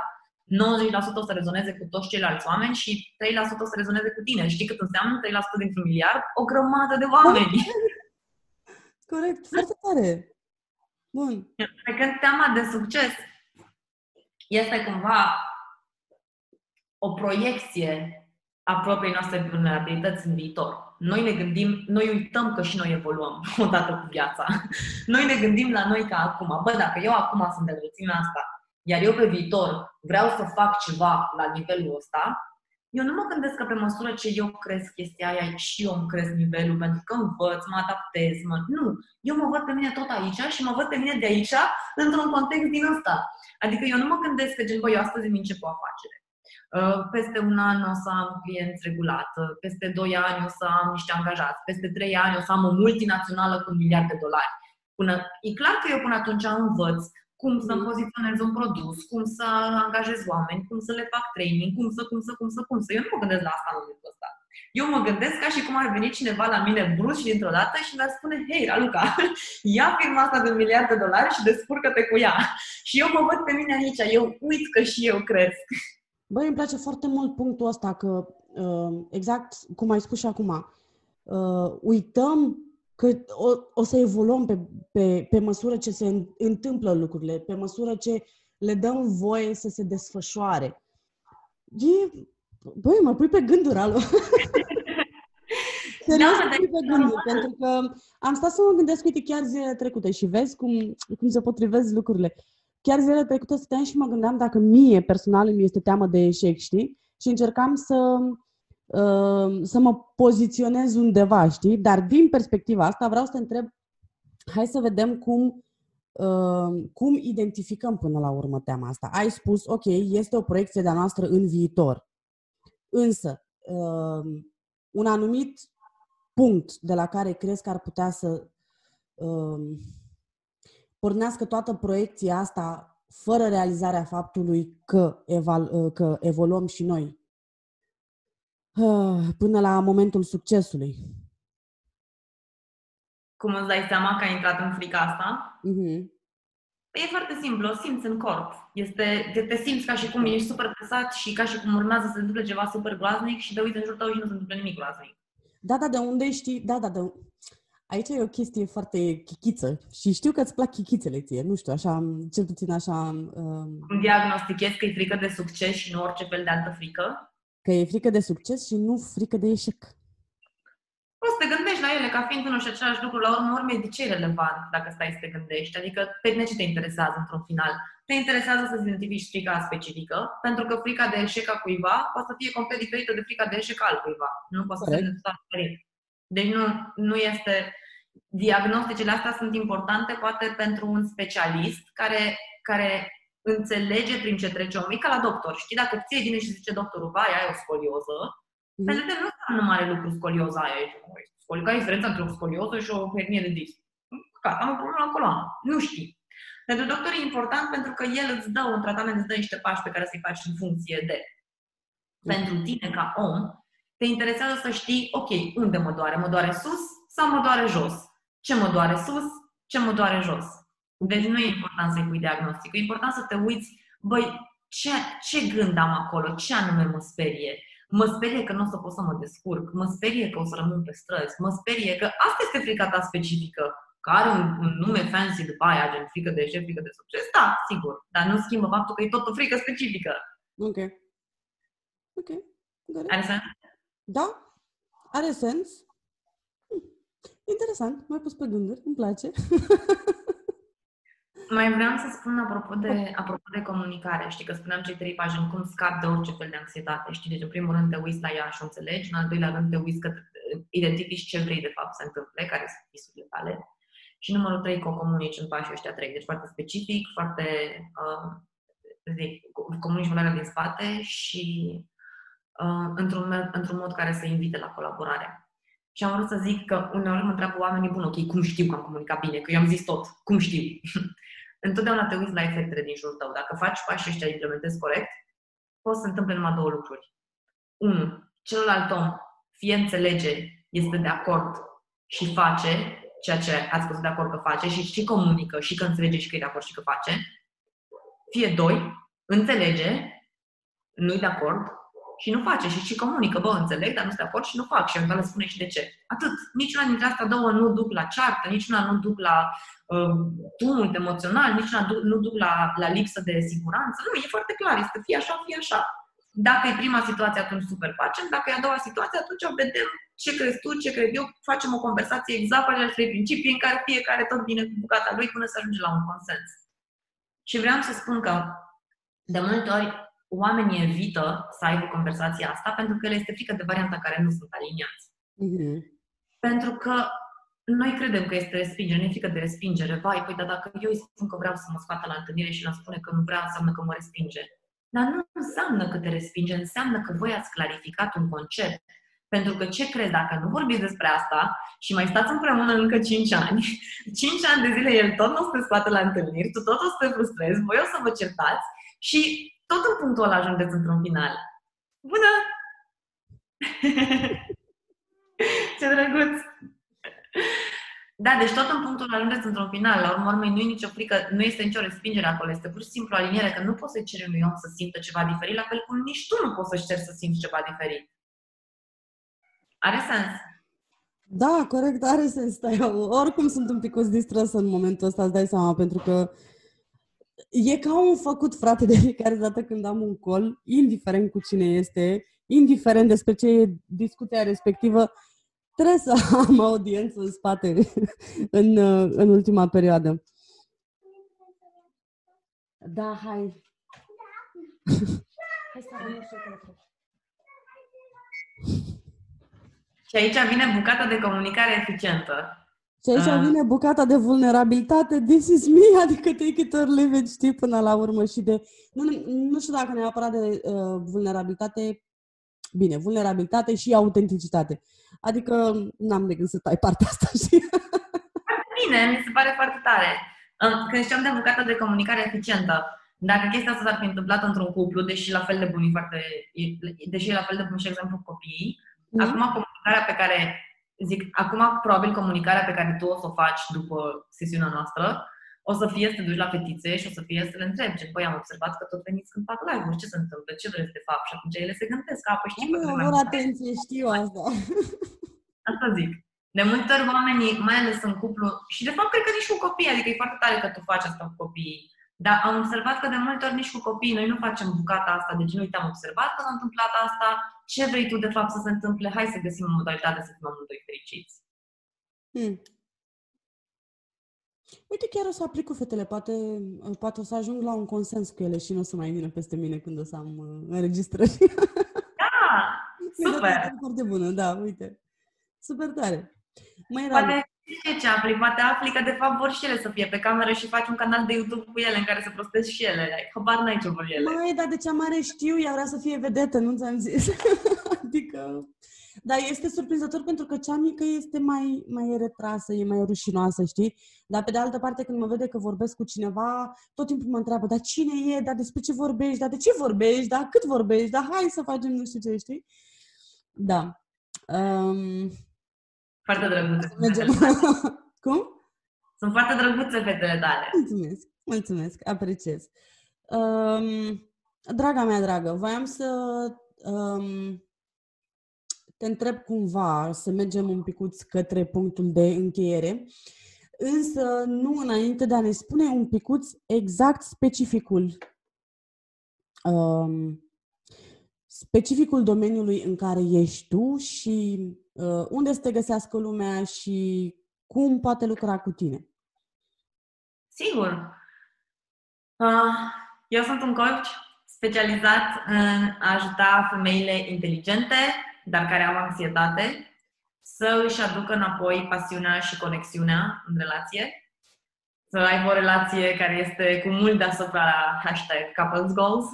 90% o să rezoneze cu toți ceilalți oameni și 3% o să rezoneze cu tine. Știi cât înseamnă 3% dintr-un miliard? O grămadă de oameni! Corect, foarte tare. Bun. Pe când teama de succes este cumva o proiecție a propriei noastre vulnerabilități în viitor. Noi ne gândim, noi uităm că și noi evoluăm odată cu viața. Noi ne gândim la noi ca acum. Bă, dacă eu acum sunt de reținea asta, iar eu pe viitor vreau să fac ceva la nivelul ăsta, eu nu mă gândesc că pe măsură ce eu cresc chestia aia și eu îmi cresc nivelul, pentru că învăț, mă adaptez, Nu, eu mă văd pe mine tot aici și mă văd pe mine de aici într-un context din ăsta. Adică eu nu mă gândesc că, gen, bă, eu astăzi îmi încep o afacere. Peste un an o să am clienți regulat, peste 2 ani o să am niște angajați, peste 3 ani o să am o multinațională cu $1 miliard. E clar că eu până atunci învăț cum să-mi poziționez un produs, cum să angajez oameni, cum să le fac training, cum să. Eu nu mă gândesc la asta în momentul ăsta. Eu mă gândesc ca și cum ar veni cineva la mine brusc și dintr-o dată și mi-ar spune: hei, Raluca, ia firma asta de $1 miliard și descurcă-te cu ea. Și eu mă văd pe mine aici, eu uit că și eu cresc. Băi, îmi place foarte mult punctul ăsta, că exact cum ai spus și acum, uităm că o să evoluăm pe măsură ce se întâmplă lucrurile, pe măsură ce le dăm voie să se desfășoare. Băi, mă pui pe gânduri, Ralu. Serios, mă pui pe gânduri, pentru că am stat să mă gândesc, uite, chiar zilele trecute și vezi cum se potrivesc lucrurile. Chiar zilele trecute stăteam și mă gândeam dacă mie, personal, îmi este teamă de eșec, știi? Și încercam să mă poziționez undeva, știi? Dar din perspectiva asta vreau să te întreb, hai să vedem cum identificăm până la urmă teama asta. Ai spus, ok, este o proiecție de-a noastră în viitor. Însă, un anumit punct de la care crezi că ar putea să pornească toată proiecția asta fără realizarea faptului că evoluăm și noi până la momentul succesului. Cum îți dai seama că ai intrat în frica asta? Uh-huh. E foarte simplu, o simți în corp. Te simți ca și cum ești super presat și ca și cum urmează să se întâmple ceva super groaznic și te uiți în jurul tău și nu se întâmplă nimic groaznic. Da, de unde știi? Aici e o chestie foarte chichiță și știu că îți plac chichițele ție, nu știu, așa, cel puțin așa... Îmi diagnostichez că e frică de succes și nu orice fel de altă frică? Că e frică de succes și nu frică de eșec. O să te gândești la ele ca fiind unul și același lucru, la urmă urmei, de ce e relevant dacă stai să te gândești? Adică pe tine ce te interesează într-un final? Te interesează să-ți identifici frica specifică, pentru că frica de eșec a cuiva poate să fie complet diferită de frica de eșec al cuiva. Nu poate să fie total diferit. Deci nu este... Diagnosticele astea sunt importante poate pentru un specialist care înțelege prin ce trece omul, ca la doctor. Știi, dacă ție vine și zice doctorul, aia e o scolioză, pentru că nu înseamnă mare lucru scolioza aia. Care e diferența între o scolioză și o hernie de disc? Gata, am o problemă la coloană. Nu știi. Pentru doctor e important pentru că el îți dă un tratament, îți dă niște pași pe care să-i faci în funcție de. Pentru tine, ca om, te interesează să știi, ok, unde mă doare? Mă doare sus sau mă doare jos? Ce mă doare sus? Ce mă doare jos? Deci nu e important să-i pui diagnostic. E important să te uiți, băi, ce gând am acolo? Ce anume mă sperie? Mă sperie că nu o să pot să mă descurc. Mă sperie că o să rămân pe străzi. Mă sperie că asta este frica ta specifică. Că are un nume fancy după aia, gen frică de eșec, frică de succes. Da, sigur. Dar nu schimbă faptul că e tot o frică specifică. Ok. Are sens? Da, are sens. Interesant, m-ai pus pe gânduri, îmi place. Mai vreau să spun apropo de comunicare. Știi că spuneam cei 3 pagini, cum scap de orice fel de anxietate. Știi, deci în primul rând te uiți la ea și o înțelegi, în al doilea rând te uiți că identifici ce vrei de fapt să întâmple, care sunt visurile tale. Și numărul 3, că o comunici în pașii ăștia 3. Deci foarte specific, foarte comunici valoarea din spate și într-un mod care să invite la colaborare. Și am vrut să zic că uneori mă întreabă oamenii, bun, ok, cum știu că am comunicat bine? Că eu am zis tot. Cum știu? Întotdeauna te uiți la efectele din jurul tău. Dacă faci pașii ăștia, implementezi corect, pot să întâmple numai 2 lucruri. 1. Celălalt om fie înțelege, este de acord și face ceea ce ați fost de acord că face și comunică și că înțelege și că e de acord și că face. Fie 2. Înțelege, nu-i de acord și nu face și comunică, bă, înțeleg, dar nu sunt de acord și nu fac și eventual le spune și de ce. Atât. Niciuna dintre astea două nu duc la ceartă, niciuna nu duc la tumult emoțional, niciuna nu duc la lipsă de siguranță. Nu, e foarte clar, este fie așa, fie așa. Dacă e prima situație, atunci super facem. Dacă e a doua situație, atunci vedem ce crezi tu, ce cred eu. Facem o conversație exact pe aceleași trei principii în care fiecare tot vine cu bucata lui până să ajunge la un consens. Și vreau să spun că de multe ori oamenii evită să aibă conversația asta pentru că le este frică de varianta care nu sunt aliniați. Mm-hmm. Pentru că noi credem că este respingere, ne e frică de respingere. Vai, păi, dar dacă eu îi spun că vreau să mă scoată la întâlnire și îmi spune că nu vreau, înseamnă că mă respinge. Dar nu înseamnă că te respinge, înseamnă că voi ați clarificat un concept. Pentru că ce crezi, dacă nu vorbiți despre asta și mai stați împreună încă 5 ani, 5 ani de zile el tot nu o să te scoată la întâlniri, tu tot o să te frustrezi, voi o să vă certați și tot în punctul ăla ajungeți într-un final. Bună! Ce drăguț! Da, deci tot în punctul ajungeți într-un final. La urmă, nu e nicio frică, nu este nicio respingere acolo. Este pur și simplu aliniere, că nu poți să-i ceri unui om să simtă ceva diferit, la fel cum nici tu nu poți să-și ceri să simți ceva diferit. Are sens? Da, corect, are sens. Oricum sunt un pic distrasă în momentul ăsta, îți dai seama, pentru că e ca un făcut, frate, de fiecare dată când am un call, indiferent cu cine este, indiferent despre ce e discuția respectivă, trebuie să am audiență în spate în ultima perioadă. Da, hai. Da. Hai să arăt eu. Și aici vine bucata de comunicare eficientă. Și aici vine bucata de vulnerabilitate, this is me, adică take it or leave it, știi, până la urmă și de... Nu știu dacă neapărat de vulnerabilitate... Bine, vulnerabilitate și autenticitate. Adică n-am de gând să tai partea asta, știi? Bine, mi se pare foarte tare. Când știam de bucata de comunicare eficientă, dacă chestia asta s-ar fi întâmplat într-un cuplu, deși e la fel de bun, și exemplu copiii, acum comunicarea pe care... acum probabil comunicarea pe care tu o să o faci după sesiunea noastră o să fie să te duci la fetițe și o să fie să le întrebi. Păi am observat că tot veniți când fac live-uri, ce se întâmplă, ce vreți de fapt? Și atunci ele se gândesc, apă știi că... Nu, atenție, știu asta. Asta zic. De multe ori oamenii, mai ales în cuplu, și de fapt cred că nici cu copii, adică e foarte tare că tu faci asta cu copiii, dar am observat că de multe ori nici cu copiii noi nu facem bucata asta, deci nu te-am observat că s-a întâmplat asta, ce vrei tu de fapt să se întâmple, hai să găsim o modalitate să fim amândoi fericiți. Uite, chiar o să aplic cu fetele, poate o să ajung la un consens cu ele și nu o să mai vină peste mine când o să am înregistrări. Da! Super! Foarte bună, da, uite. Super tare! Mai poate ce aplic, poate aplică de fapt vor și ele să fie pe cameră și faci un canal de YouTube cu ele în care să prostezi și ele. Habar n-ai ce vor ele. Mai, dar de cea mare știu, ea vrea să fie vedetă, nu ți-am zis. Adică... Dar este surprinzător pentru că cea mică este mai retrasă, e mai rușinoasă, știi? Dar pe de altă parte, când mă vede că vorbesc cu cineva, tot timpul mă întreabă, dar cine e, dar despre ce vorbești, dar de ce vorbești, dar cât vorbești, dar hai să facem nu știu ce, știi? Da. Foarte drăguțe. Cum? Sunt foarte drăguțe fetele tale. Mulțumesc, mulțumesc, apreciez. Draga mea dragă, voiam să... te întreb cumva, să mergem un picuț către punctul de încheiere, însă nu înainte de a ne spune un picuț exact specificul domeniului în care ești tu și unde să te găsească lumea și cum poate lucra cu tine. Sigur. Eu sunt un coach specializat în a ajuta femeile inteligente, dar care au anxietate, să își aducă înapoi pasiunea și conexiunea în relație, să aibă o relație care este cu mult deasupra #couples goals,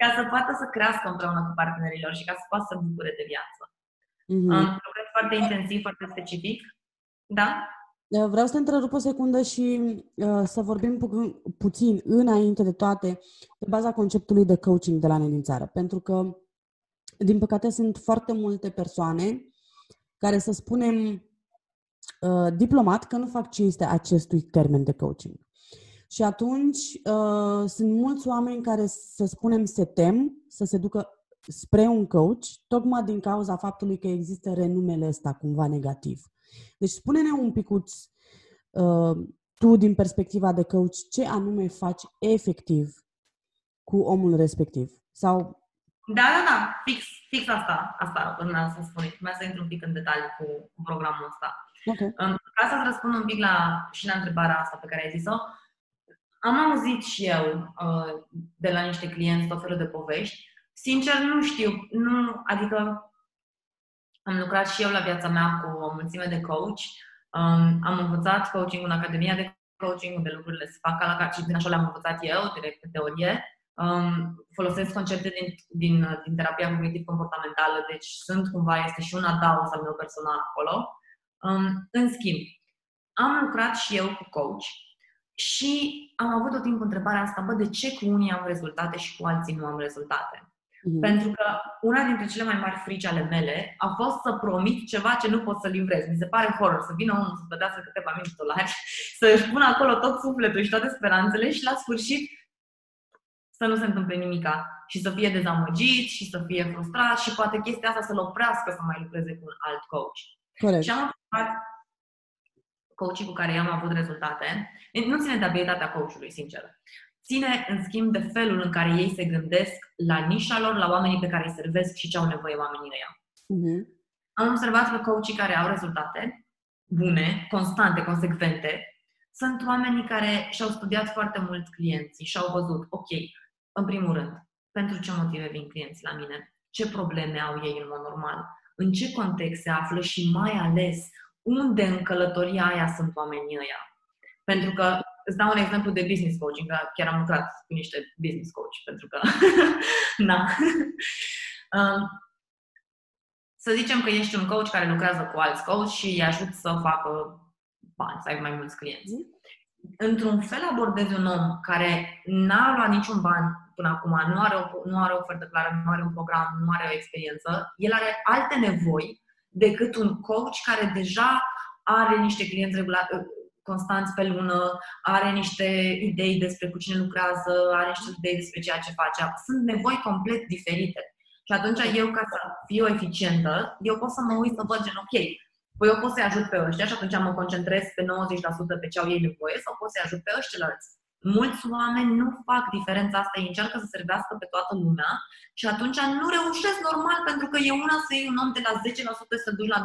ca să poată să crească împreună cu partenerilor și ca să poată să bucure de viață. Lucrez foarte intensiv, foarte specific. Da? Vreau să te întrerup o secundă și să vorbim puțin, înainte de toate, pe baza conceptului de coaching de la noi din țară. Pentru că din păcate, sunt foarte multe persoane care, să spunem diplomat, că nu fac cinste acestui termen de coaching. Și atunci sunt mulți oameni care, să spunem, se tem să se ducă spre un coach, tocmai din cauza faptului că există renumele ăsta cumva negativ. Deci spune-ne un picuț tu din perspectiva de coach ce anume faci efectiv cu omul respectiv. Sau... Da, fix asta vreau să spun. Vreau să intru un pic în detaliu cu programul ăsta. Okay. Ca să-ți răspund un pic și la întrebarea asta pe care ai zis-o, am auzit și eu de la niște clienți tot felul de povești. Sincer, nu știu. Adică am lucrat și eu la viața mea cu o mulțime de coach. Am învățat coaching-ul în Academia de Coaching, unde lucrurile se fac ca la cap și din așa le-am învățat eu, direct pe teorie. Folosesc concepte din terapia cognitiv-comportamentală, deci este și un adaos al meu personal acolo. În schimb, am lucrat și eu cu coach și am avut tot timpul întrebarea asta, de ce cu unii am rezultate și cu alții nu am rezultate? Pentru că una dintre cele mai mari frici ale mele a fost să promit ceva ce nu pot să livrez. Mi se pare horror să vină unul să plătească câteva mii de dolari, să-și pună acolo tot sufletul și toate speranțele și la sfârșit să nu se întâmple nimica și să fie dezamăgit și să fie frustrat și poate chestia asta să-l oprească să mai lucreze cu un alt coach. Corect. Și am întrebat coachii cu care i-am avut rezultate. Nu ține de abilitatea coachului, sincer. Ține, în schimb, de felul în care ei se gândesc la nișa lor, la oamenii pe care îi servesc și ce au nevoie oamenii de ea. Am observat că coachii care au rezultate bune, constante, consecvente, sunt oamenii care și-au studiat foarte mult clienții și au văzut, ok, în primul rând, pentru ce motive vin clienții la mine? Ce probleme au ei în mod normal? În ce context se află și mai ales unde în călătoria aia sunt oamenii ăia? Pentru că îți dau un exemplu de business coaching, că chiar am lucrat cu niște business coach, pentru că, să zicem că ești un coach care lucrează cu alți coach și îi ajut să facă bani, să ai mai mulți clienți. Într-un fel abordezi un om care n-a luat niciun bani până acum, nu are o ofertă clară, nu are un program, nu are o experiență, el are alte nevoi decât un coach care deja are niște clienți constanți pe lună, are niște idei despre cu cine lucrează, are niște idei despre ceea ce face. Sunt nevoi complet diferite. Și atunci eu, ca să fiu eficientă, eu pot să mă uit să văd ok, păi eu pot să-i ajut pe ăștia și atunci mă concentrez pe 90% pe ce au ei nevoie sau pot să-i ajut pe ăștialalți. Mulți oameni nu fac diferența asta, ei încearcă să servească pe toată lumea și atunci nu reușesc normal, pentru că e una să iei un om de la 10% să-l duci la 90%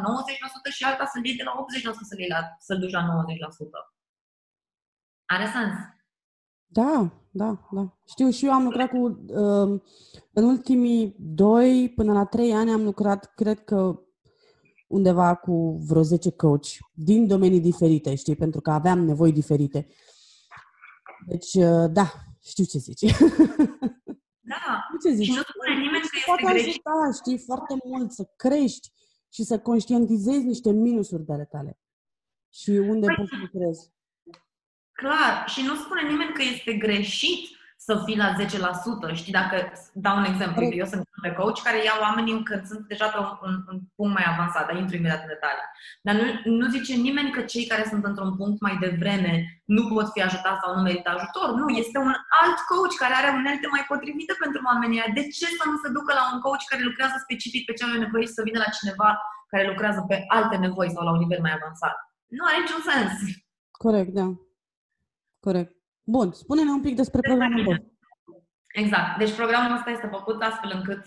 și alta să-l iei de la 80% să-l duci la 90%. Are sens? Da. Știu, și eu am lucrat cu... în ultimii 2 până la 3 ani am lucrat, cred că undeva cu vreo 10 coach din domenii diferite, știi, pentru că aveam nevoi diferite. Deci, da, știu ce zici. Da, ce zici? Și nu spune nimeni că este greșit. Ajuta, știi, foarte mult să crești și să conștientizezi niște minusuri de ale tale. Și unde poți să lucrezi. Clar, și nu spune nimeni că este greșit să fii la 10%. Știi, dacă dau un exemplu, eu sunt pe coach care iau oamenii când sunt deja pe un punct mai avansat, dar intru imediat în detalii. Dar nu zice nimeni că cei care sunt într-un punct mai devreme nu pot fi ajutați sau nu merită ajutor. Nu, este un alt coach care are unelte mai potrivite pentru oamenii aia. De ce să nu se ducă la un coach care lucrează specific pe ce au nevoie și să vină la cineva care lucrează pe alte nevoi sau la un nivel mai avansat? Nu are niciun sens. Corect, da. Corect. Bun, spune-ne un pic despre programul tău. Exact. Deci programul ăsta este făcut astfel încât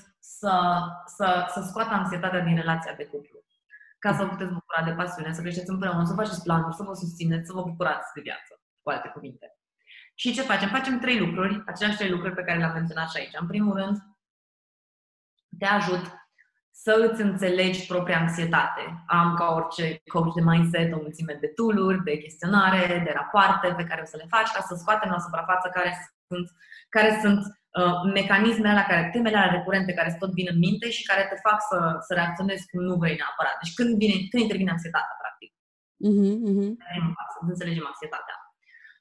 să scoată anxietatea din relația de cuplu. Ca să vă puteți bucura de pasiune, să creșteți împreună, să faceți planuri, să vă susțineți, să vă bucurați de viață, cu alte cuvinte. Și ce facem? Facem 3 lucruri, aceleași 3 lucruri pe care le-am menționat și aici. În primul rând, te ajut să îți înțelegi propria anxietate. Am, ca orice coach de mindset, o mulțime de tool-uri, de chestionare, de rapoarte pe care o să le faci ca să scoatem la suprafață care sunt mecanismele la care, temele la recurente care tot vin în minte și care te fac să reacționezi cum nu vrei neapărat. Deci când intervine anxietatea, practic. Să înțelegem anxietatea.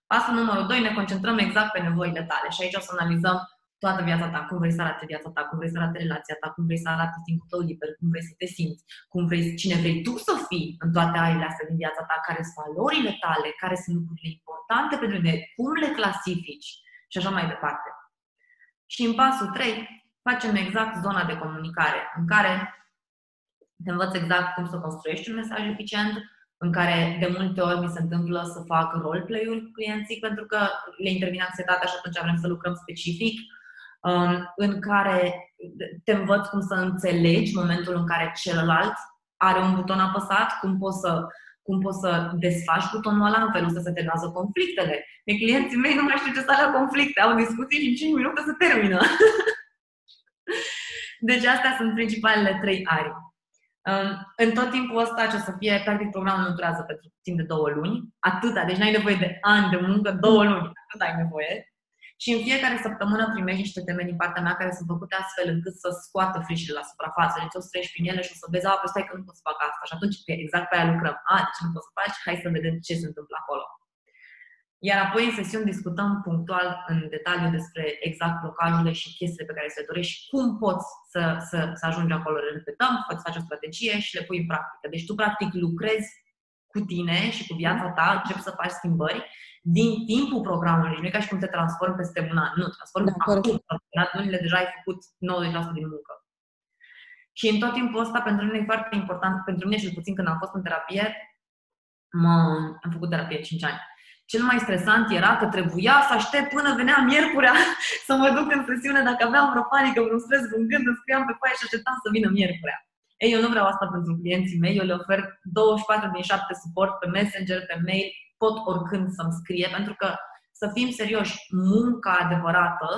Pasul numărul 2, ne concentrăm exact pe nevoile tale și aici o să analizăm toată viața ta, cum vrei să arate viața ta, cum vrei să arate relația ta, cum vrei să arate timpul tău liber, cum vrei să te simți, cine vrei tu să fii în toate aile astea din viața ta, care sunt valorile tale, care sunt lucrurile importante pentru tine, cum le clasifici și așa mai departe. Și în pasul 3, facem exact zona de comunicare în care te învăț exact cum să construiești un mesaj eficient, în care de multe ori mi se întâmplă să fac roleplay-uri cu clienții pentru că le intervine anxietatea și atunci vrem să lucrăm specific, în care te învăț cum să înțelegi momentul în care celălalt are un buton apăsat, cum poți să desfaci butonul ăla, în felul ăsta se terminează conflictele. De clienții mei nu mai știu ce stă la conflicte, au discuții și în 5 minute se termină. Deci astea sunt principalele 3 arii. În tot timpul ăsta ce o să fie, practic programul nu durează pentru timp de 2 luni, atâta, deci n-ai nevoie de ani de muncă, 2 luni, atât ai nevoie. Și în fiecare săptămână primești niște teme din partea mea care sunt făcute astfel încât să scoată frișele la suprafață. Deci o să treci prin ele și o să vezi, apoi stai că nu pot să fac asta. Și atunci exact pe aia lucrăm. Deci nu pot să faci, hai să vedem ce se întâmplă acolo. Iar apoi în sesiuni discutăm punctual în detaliu despre exact blocajele și chestiile pe care ți le dorești și cum poți să ajungi acolo. Le repetăm, poți face o strategie și le pui în practică. Deci tu practic lucrezi cu tine și cu viața ta, începi să faci schimbări din timpul programului. Nu e ca și cum te transformi peste un an. Nu, transformi acum. În lunile deja ai făcut 90% din muncă. Și în tot timpul ăsta, pentru mine e foarte important, pentru mine și puțin când am fost în terapie, am făcut terapie 5 ani. Cel mai stresant era că trebuia să aștept până venea miercurea să mă duc în sesiune. Dacă aveam vreo panică, vreun stres, vreun gând, îmi scriam pe foaie și așteptam să vină miercurea. Ei, eu nu vreau asta pentru clienții mei, eu le ofer 24/7 suport pe Messenger, pe mail, pot oricând să-mi scrie, pentru că, să fim serioși, munca adevărată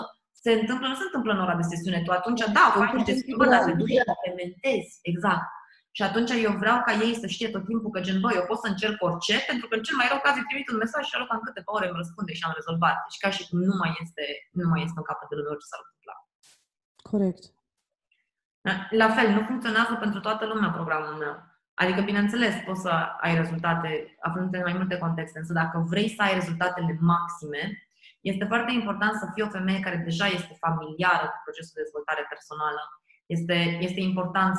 nu se întâmplă în ora de sesiune. Tu atunci, da, faci niște schimbări, dar te duci să implementezi, exact. Și atunci eu vreau ca ei să știe tot timpul că, gen, bă, eu pot să încerc orice, pentru că în cel mai rău caz îi trimit un mesaj și aloca în câteva ore îmi răspunde și am rezolvat. Deci ca și cum nu mai este în capătul meu ce s-ar întâmpla. Corect. La fel, nu funcționează pentru toată lumea programul meu. Adică, bineînțeles, poți să ai rezultate aflându-te în mai multe contexte, însă dacă vrei să ai rezultatele maxime, este foarte important să fii o femeie care deja este familiară cu procesul de dezvoltare personală. Este important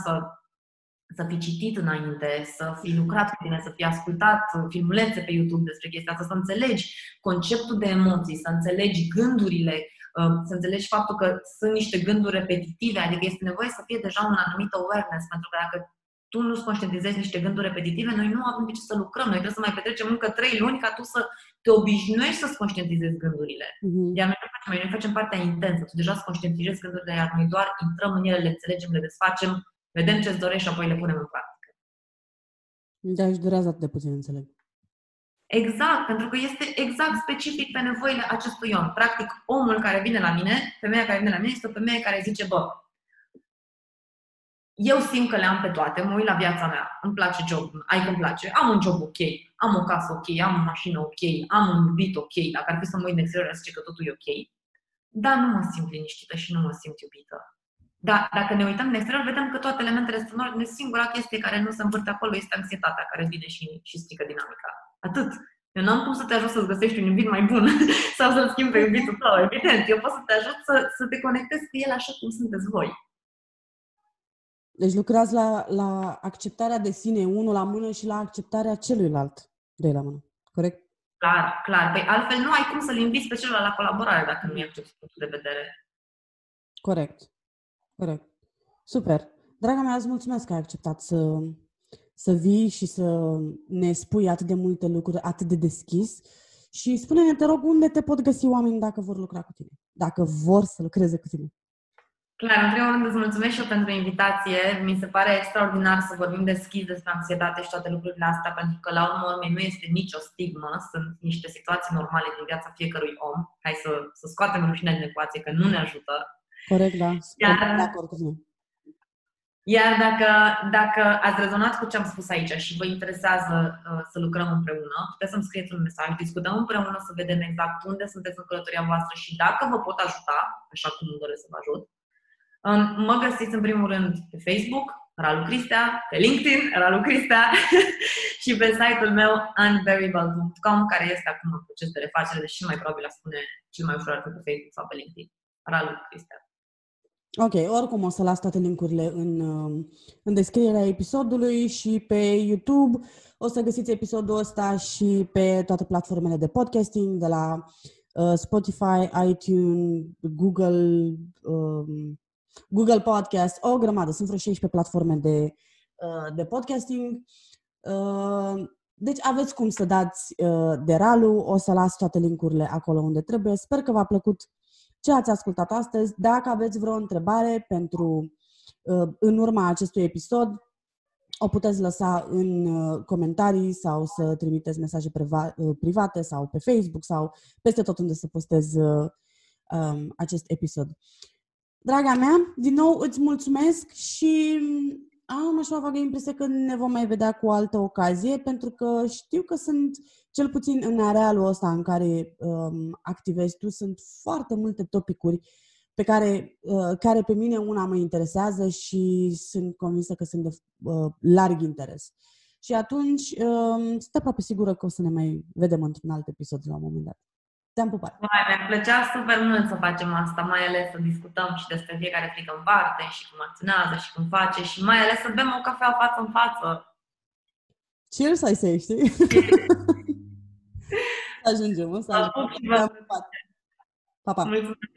să fii citit înainte, să fii lucrat cu tine, să fii ascultat filmulețe pe YouTube despre chestia asta, să înțelegi conceptul de emoții, să înțelegi gândurile, să înțelegi faptul că sunt niște gânduri repetitive, adică este nevoie să fie deja un anumit awareness, pentru că dacă tu nu-ți conștientizezi niște gânduri repetitive, noi nu avem de ce să lucrăm, noi trebuie să mai petrecem încă 3 luni ca tu să te obișnuiești să-ți conștientizezi gândurile. Iar noi facem partea intensă, tu deja îți conștientizezi gândurile, iar noi doar intrăm în ele, le înțelegem, le desfacem, vedem ce-ți dorești și apoi le punem în practică. Da, își durează atât de puțin, înțeleg. Exact, pentru că este exact specific pe nevoile acestui om. Practic, omul care vine la mine, femeia care vine la mine, este o femeie care zice, bă, eu simt că le am pe toate, mă uit la viața mea, îmi place jobul, ai că îmi place, am un job ok, am o casă ok, am o mașină ok, am un iubit ok, dacă ar fi să mă uit în exterior, ar zice că totul e ok, dar nu mă simt liniștită și nu mă simt iubită. Dar dacă ne uităm în exterior, vedem că toate elementele sunt în ordine, singura chestie care nu se învârte acolo este anxietatea care vine și strică dinamica. Atât. Eu n-am cum să te ajut să-ți găsești un iubit mai bun sau să-l schimbi pe iubitul tău, evident. Eu pot să te ajut să te conectezi cu el așa cum sunteți voi. Deci lucrați la acceptarea de sine, unul la mână, și la acceptarea celuilalt, 2 la mână. Corect? Clar, clar. Păi altfel nu ai cum să-l inviți pe celălalt la colaborare dacă nu-i accepti punctul de vedere. Corect. Super. Draga mea, îți mulțumesc că ai acceptat să vii și să ne spui atât de multe lucruri, atât de deschis. Și spune-ne, te rog, unde te pot găsi oamenii dacă vor lucra cu tine, dacă vor să lucreze cu tine. Clar, în primul rând îți mulțumesc și eu pentru invitație. Mi se pare extraordinar să vorbim deschis despre anxietate și toate lucrurile astea, pentru că la urmă nu este nicio stigmă, sunt niște situații normale din viața fiecărui om. Hai să scoatem rușinea din ecuație, că nu ne ajută. Corect, da. Iar dacă ați rezonat cu ce am spus aici și vă interesează să lucrăm împreună, puteți să-mi scrieți un mesaj, discutăm împreună să vedem exact unde sunteți în călătoria voastră și dacă vă pot ajuta, așa cum îmi doresc să vă ajut. Mă găsiți în primul rând pe Facebook, Ralu Cristea, pe LinkedIn, Ralu Cristea și pe site-ul meu unvariable.com, care este acum în proces de refacere, deși mai probabil a spune cel mai ușor pe Facebook sau pe LinkedIn. Ralu Cristea. Ok, oricum o să las toate link-urile în descrierea episodului și pe YouTube. O să găsiți episodul ăsta și pe toate platformele de podcasting, de la Spotify, iTunes, Google, Google Podcast, o grămadă. Sunt vreo 16 platforme de podcasting. Deci aveți cum să dați de Ralu. O să las toate link-urile acolo unde trebuie. Sper că v-a plăcut ce ați ascultat astăzi. Dacă aveți vreo întrebare pentru în urma acestui episod, o puteți lăsa în comentarii sau să trimiteți mesaje private sau pe Facebook sau peste tot unde să postez acest episod. Draga mea, din nou îți mulțumesc și am așa o vagă impresie că ne vom mai vedea cu altă ocazie, pentru că știu că sunt, cel puțin în arealul ăsta în care activezi tu, sunt foarte multe topicuri pe care pe mine una mă interesează și sunt convinsă că sunt de larg interes. Și atunci sunt aproape sigură că o să ne mai vedem într-un alt episod la un moment dat. Te-am pupat! Mi-ar plăcea super mult să facem asta, mai ales să discutăm și despre fiecare frică în parte și cum acționează și cum face și mai ales să bem o cafea față în față. Cheers, I say, știi? Ajungem, o să ajungem. Pa, pa! Mulțumesc!